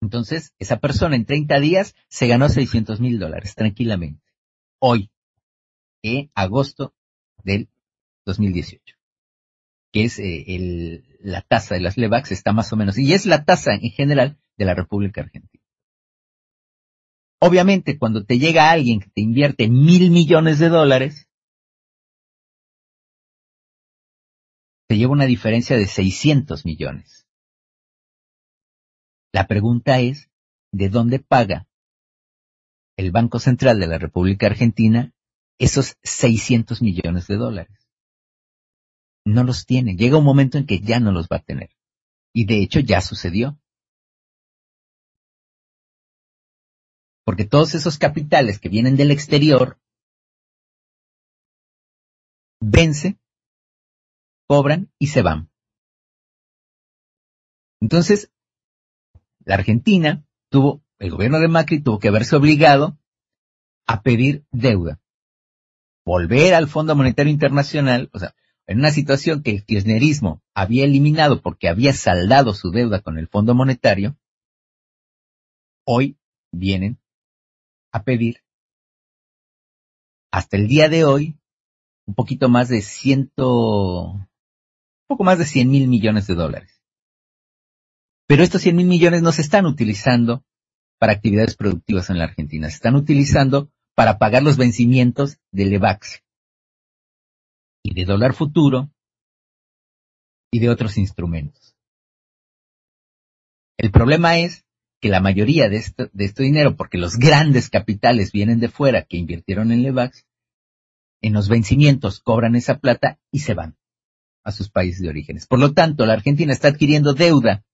Entonces, esa persona en 30 días se ganó $600,000 tranquilamente. Hoy, en agosto del 2018, que es la tasa de las LEBACs está más o menos, y es la tasa en general de la República Argentina. Obviamente, cuando te llega alguien que te invierte $1,000 millones, te lleva una diferencia de $600 millones. La pregunta es, ¿de dónde paga el Banco Central de la República Argentina esos $600 millones? No los tiene. Llega un momento en que ya no los va a tener. Y de hecho ya sucedió. Porque todos esos capitales que vienen del exterior vencen, cobran y se van. Entonces, la Argentina el gobierno de Macri tuvo que verse obligado a pedir deuda. Volver al Fondo Monetario Internacional, o sea, en una situación que el kirchnerismo había eliminado porque había saldado su deuda con el Fondo Monetario, hoy vienen a pedir, hasta el día de hoy, un poco más de $100 mil millones. Pero estos $100 mil millones no se están utilizando para actividades productivas en la Argentina, se están utilizando para pagar los vencimientos de LEBACs y de dólar futuro y de otros instrumentos. El problema es que la mayoría de este dinero, porque los grandes capitales vienen de fuera que invirtieron en LEBACs, en los vencimientos cobran esa plata y se van a sus países de orígenes. Por lo tanto, la Argentina está adquiriendo deuda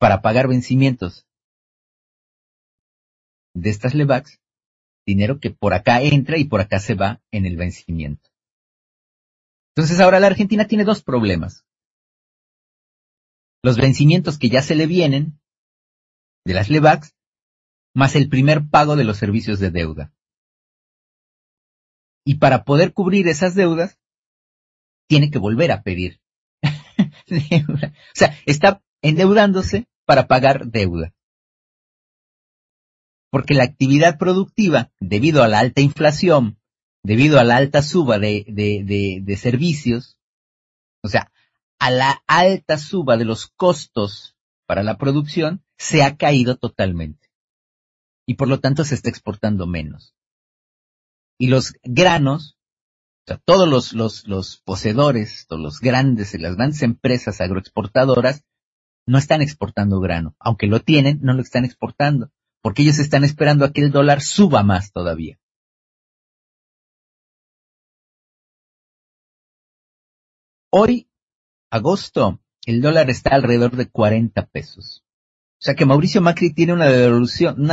para pagar vencimientos de estas LEBACs, dinero que por acá entra y por acá se va en el vencimiento. Entonces ahora la Argentina tiene dos problemas. Los vencimientos que ya se le vienen de las LEBACs, más el primer pago de los servicios de deuda. Y para poder cubrir esas deudas, tiene que volver a pedir deuda. O sea, está endeudándose para pagar deuda. Porque la actividad productiva, debido a la alta inflación, debido a la alta suba de servicios, o sea, a la alta suba de los costos para la producción, se ha caído totalmente. Y por lo tanto se está exportando menos. Y los granos, o sea, todos los poseedores, todos las grandes empresas agroexportadoras no están exportando grano. Aunque lo tienen, no lo están exportando. Porque ellos están esperando a que el dólar suba más todavía. Hoy, agosto, el dólar está alrededor de 40 pesos. O sea que Mauricio Macri tiene una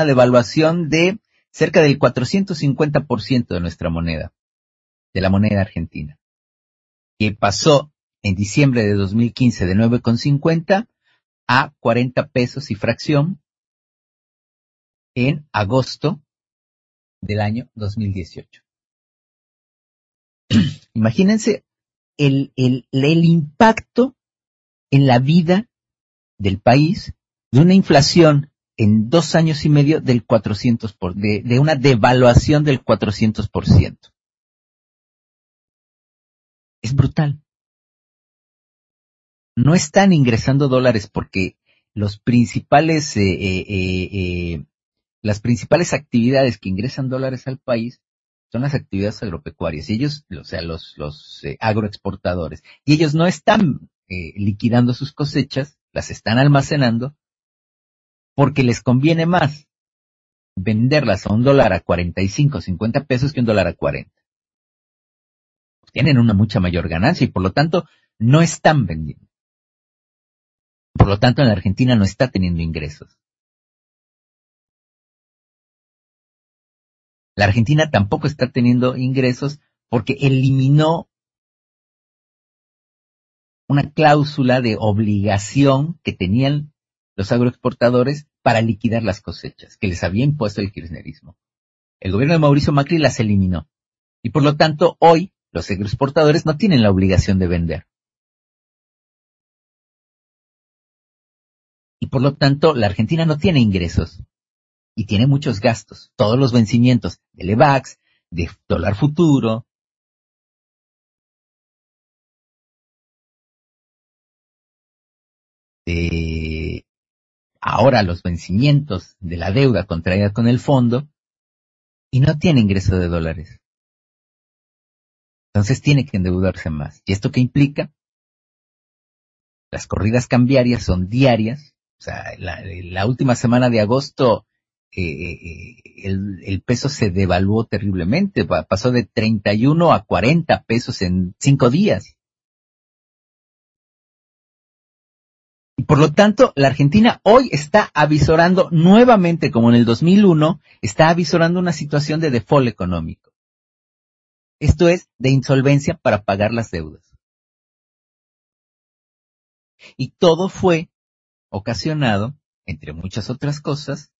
devaluación de cerca del 450% de nuestra moneda, de la moneda argentina, que pasó en diciembre de 2015 de 9,50 a 40 pesos y fracción en agosto del año 2018. Imagínense el impacto en la vida del país de una inflación en 2 años y medio del 400%, de una devaluación del 400%. Es brutal. No están ingresando dólares porque las principales actividades que ingresan dólares al país son las actividades agropecuarias. Ellos, o sea, los agroexportadores. Y ellos no están liquidando sus cosechas, las están almacenando, porque les conviene más venderlas a $1 a 45, 50 pesos que $1 a 40. Tienen una mucha mayor ganancia y por lo tanto no están vendiendo. Por lo tanto, en la Argentina no está teniendo ingresos. La Argentina tampoco está teniendo ingresos porque eliminó una cláusula de obligación que tenían los agroexportadores para liquidar las cosechas que les había impuesto el kirchnerismo. El gobierno de Mauricio Macri las eliminó. Y por lo tanto, hoy los agroexportadores no tienen la obligación de vender. Y por lo tanto, la Argentina no tiene ingresos. Y tiene muchos gastos. Todos los vencimientos de LEBACs, de dólar futuro, ahora los vencimientos de la deuda contraída con el fondo y no tiene ingreso de dólares. Entonces tiene que endeudarse más. ¿Y esto qué implica? Las corridas cambiarias son diarias. O sea, la última semana de agosto el peso se devaluó terriblemente. Pasó de 31 a 40 pesos en 5 días. Y por lo tanto, la Argentina hoy está avisorando nuevamente, como en el 2001, está avisorando una situación de default económico. Esto es, de insolvencia para pagar las deudas. Y todo fue ocasionado, entre muchas otras cosas,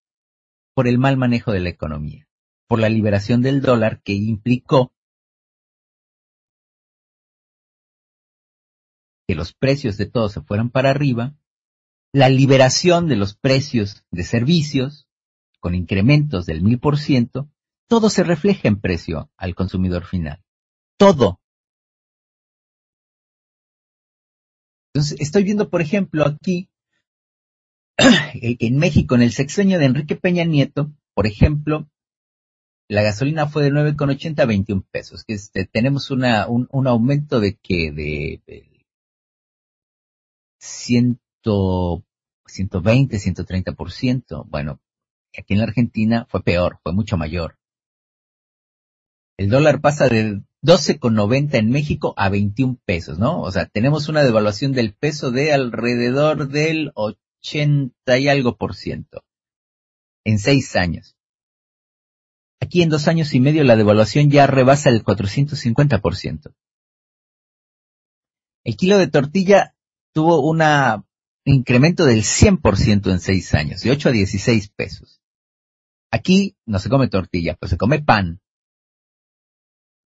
por el mal manejo de la economía, por la liberación del dólar que implicó que los precios de todo se fueran para arriba, la liberación de los precios de servicios, con incrementos del 1000%, todo se refleja en precio al consumidor final. Todo. Entonces, estoy viendo, por ejemplo, aquí, en México, en el sexenio de Enrique Peña Nieto, por ejemplo, la gasolina fue de 9,80 a 21 pesos. Que tenemos un aumento de que de 120, 130%. Bueno, aquí en la Argentina fue peor, fue mucho mayor. El dólar pasa de 12,90 en México a 21 pesos, ¿no? O sea, tenemos una devaluación del peso de alrededor del 80 y algo por ciento en 6 años. Aquí en 2 años y medio la devaluación ya rebasa el 450%. El kilo de tortilla tuvo un incremento del 100% en 6 años, de 8 a 16 pesos. Aquí no se come tortilla, pues se come pan.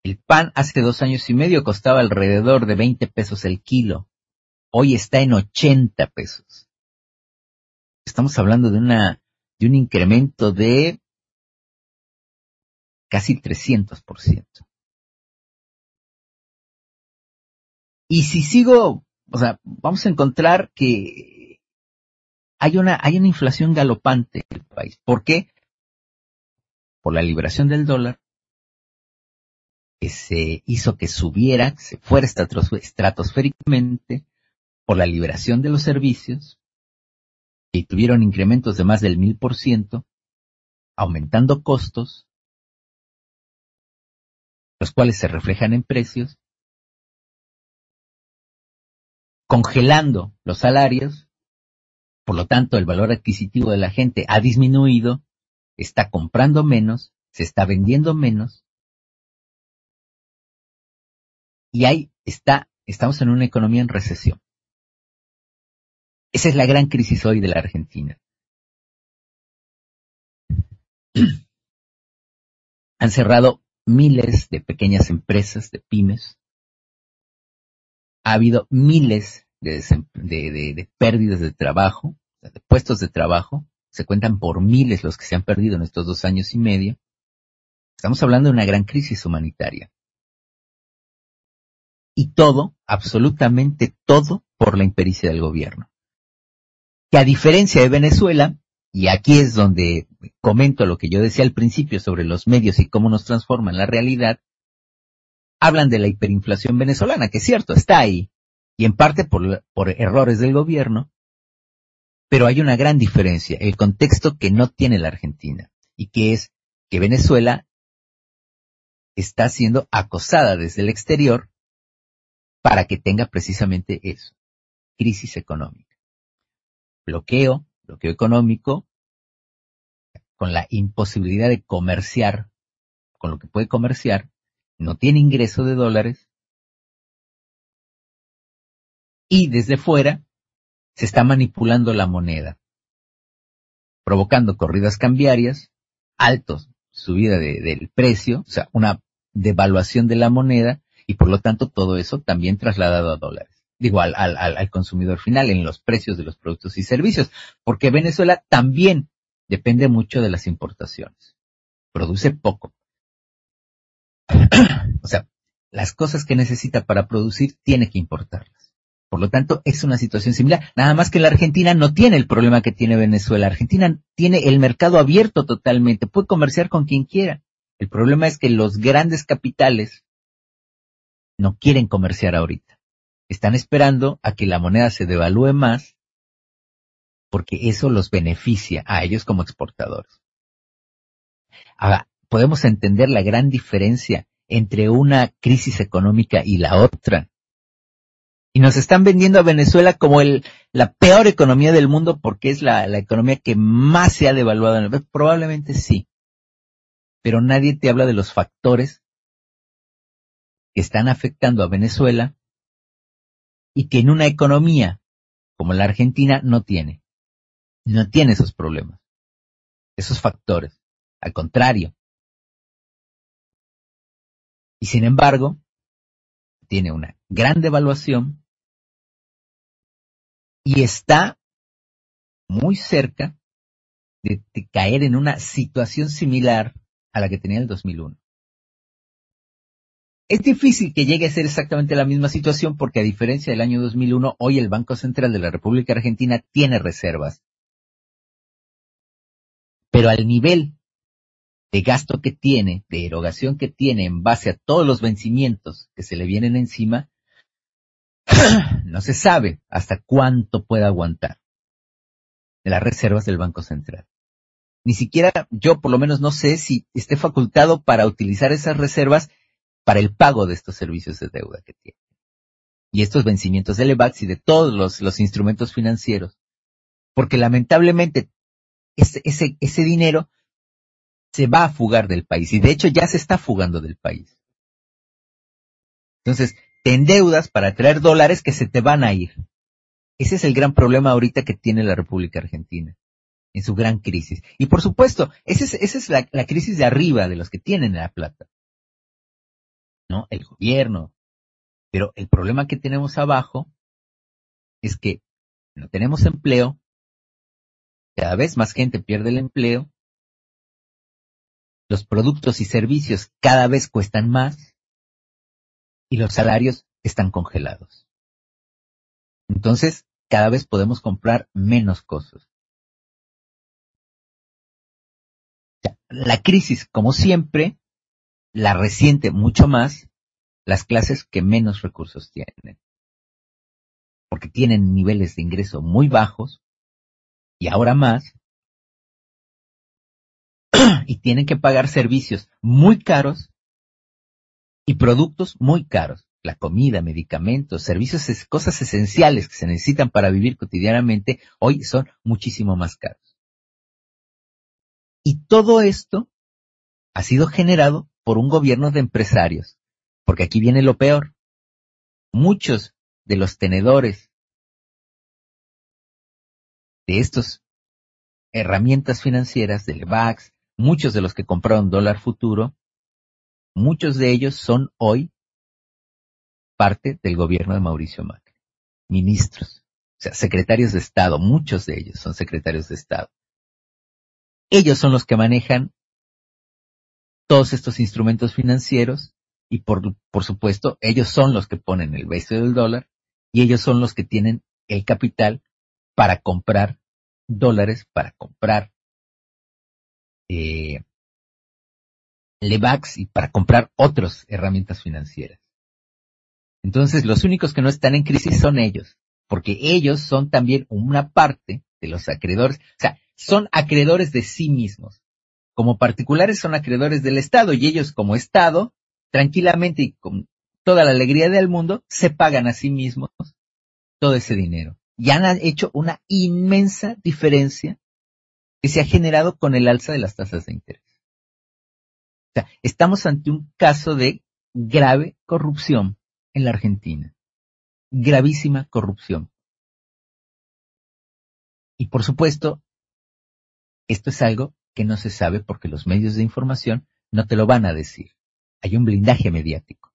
El pan hace 2 años y medio costaba alrededor de 20 pesos el kilo. Hoy está en 80 pesos. Estamos hablando de un incremento de casi 300%. Y si sigo, o sea, vamos a encontrar que hay una inflación galopante en el país. ¿Por qué? Por la liberación del dólar, que se hizo que subiera, que se fuera estratosféricamente, por la liberación de los servicios, que tuvieron incrementos de más del 1000%, aumentando costos, los cuales se reflejan en precios, congelando los salarios, por lo tanto el valor adquisitivo de la gente ha disminuido, está comprando menos, se está vendiendo menos, y ahí estamos en una economía en recesión. Esa es la gran crisis hoy de la Argentina. Han cerrado miles de pequeñas empresas, de pymes. Ha habido miles de pérdidas de trabajo, de puestos de trabajo. Se cuentan por miles los que se han perdido en estos 2 años y medio. Estamos hablando de una gran crisis humanitaria. Y todo, absolutamente todo, por la impericia del gobierno. Que a diferencia de Venezuela, y aquí es donde comento lo que yo decía al principio sobre los medios y cómo nos transforman la realidad, hablan de la hiperinflación venezolana, que es cierto, está ahí, y en parte por errores del gobierno, pero hay una gran diferencia, el contexto que no tiene la Argentina, y que es que Venezuela está siendo acosada desde el exterior, para que tenga precisamente eso, crisis económica, bloqueo económico, con la imposibilidad de comerciar, con lo que puede comerciar, no tiene ingreso de dólares, y desde fuera se está manipulando la moneda, provocando corridas cambiarias, altos, subida del precio, o sea, una devaluación de la moneda, y por lo tanto todo eso también trasladado a dólares. Digo, al consumidor final, en los precios de los productos y servicios, porque Venezuela también depende mucho de las importaciones. Produce poco. O sea, las cosas que necesita para producir tiene que importarlas. Por lo tanto, es una situación similar. Nada más que la Argentina no tiene el problema que tiene Venezuela. Argentina tiene el mercado abierto totalmente, puede comerciar con quien quiera. El problema es que los grandes capitales no quieren comerciar ahorita. Están esperando a que la moneda se devalúe más, porque eso los beneficia a ellos como exportadores. Ahora, podemos entender la gran diferencia entre una crisis económica y la otra. Y nos están vendiendo a Venezuela como la peor economía del mundo porque es la economía que más se ha devaluado en el mundo. Probablemente sí, pero nadie te habla de los factores que están afectando a Venezuela y que en una economía como la Argentina no tiene esos problemas, esos factores, al contrario. Y sin embargo, tiene una gran devaluación y está muy cerca de caer en una situación similar a la que tenía en el 2001. Es difícil que llegue a ser exactamente la misma situación porque, a diferencia del año 2001, hoy el Banco Central de la República Argentina tiene reservas. Pero al nivel de gasto que tiene, de erogación que tiene en base a todos los vencimientos que se le vienen encima, no se sabe hasta cuánto pueda aguantar de las reservas del Banco Central. Ni siquiera yo, por lo menos, no sé si esté facultado para utilizar esas reservas para el pago de estos servicios de deuda que tiene. Y estos vencimientos de LEBACs y de todos los instrumentos financieros. Porque lamentablemente ese dinero se va a fugar del país. Y de hecho ya se está fugando del país. Entonces, te endeudas para traer dólares que se te van a ir. Ese es el gran problema ahorita que tiene la República Argentina. En su gran crisis. Y por supuesto, esa es la crisis de arriba de los que tienen la plata, ¿no? El gobierno. Pero el problema que tenemos abajo es que no tenemos empleo, cada vez más gente pierde el empleo, los productos y servicios cada vez cuestan más y los salarios están congelados. Entonces, cada vez podemos comprar menos cosas. La crisis, como siempre, la resiente mucho más las clases que menos recursos tienen, porque tienen niveles de ingreso muy bajos, y ahora más, y tienen que pagar servicios muy caros y productos muy caros, la comida, medicamentos, servicios, cosas esenciales que se necesitan para vivir cotidianamente, hoy son muchísimo más caros. Y todo esto ha sido generado por un gobierno de empresarios, porque aquí viene lo peor. Muchos de los tenedores de estas herramientas financieras, del LEBACs, muchos de los que compraron dólar futuro, muchos de ellos son hoy parte del gobierno de Mauricio Macri, ministros, o sea, secretarios de Estado, muchos de ellos son secretarios de Estado. Ellos son los que manejan todos estos instrumentos financieros y por supuesto ellos son los que ponen el precio del dólar y ellos son los que tienen el capital para comprar dólares, para comprar LEBACs y para comprar otras herramientas financieras. Entonces los únicos que no están en crisis son ellos, porque ellos son también una parte de los acreedores, o sea, son acreedores de sí mismos. Como particulares son acreedores del Estado y ellos como Estado, tranquilamente y con toda la alegría del mundo, se pagan a sí mismos todo ese dinero. Y han hecho una inmensa diferencia que se ha generado con el alza de las tasas de interés. O sea, estamos ante un caso de grave corrupción en la Argentina. Gravísima corrupción. Y por supuesto, esto es algo que no se sabe porque los medios de información no te lo van a decir. Hay un blindaje mediático.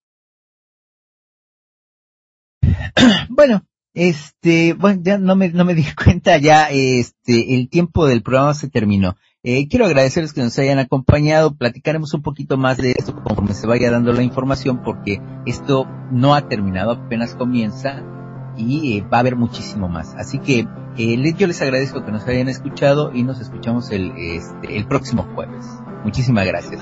Bueno, ya no me di cuenta, ya el tiempo del programa se terminó. Quiero agradecerles que nos hayan acompañado. Platicaremos un poquito más de esto conforme se vaya dando la información, porque esto no ha terminado, apenas comienza. y va a haber muchísimo más. Así que yo les agradezco que nos hayan escuchado y nos escuchamos el próximo jueves. Muchísimas gracias.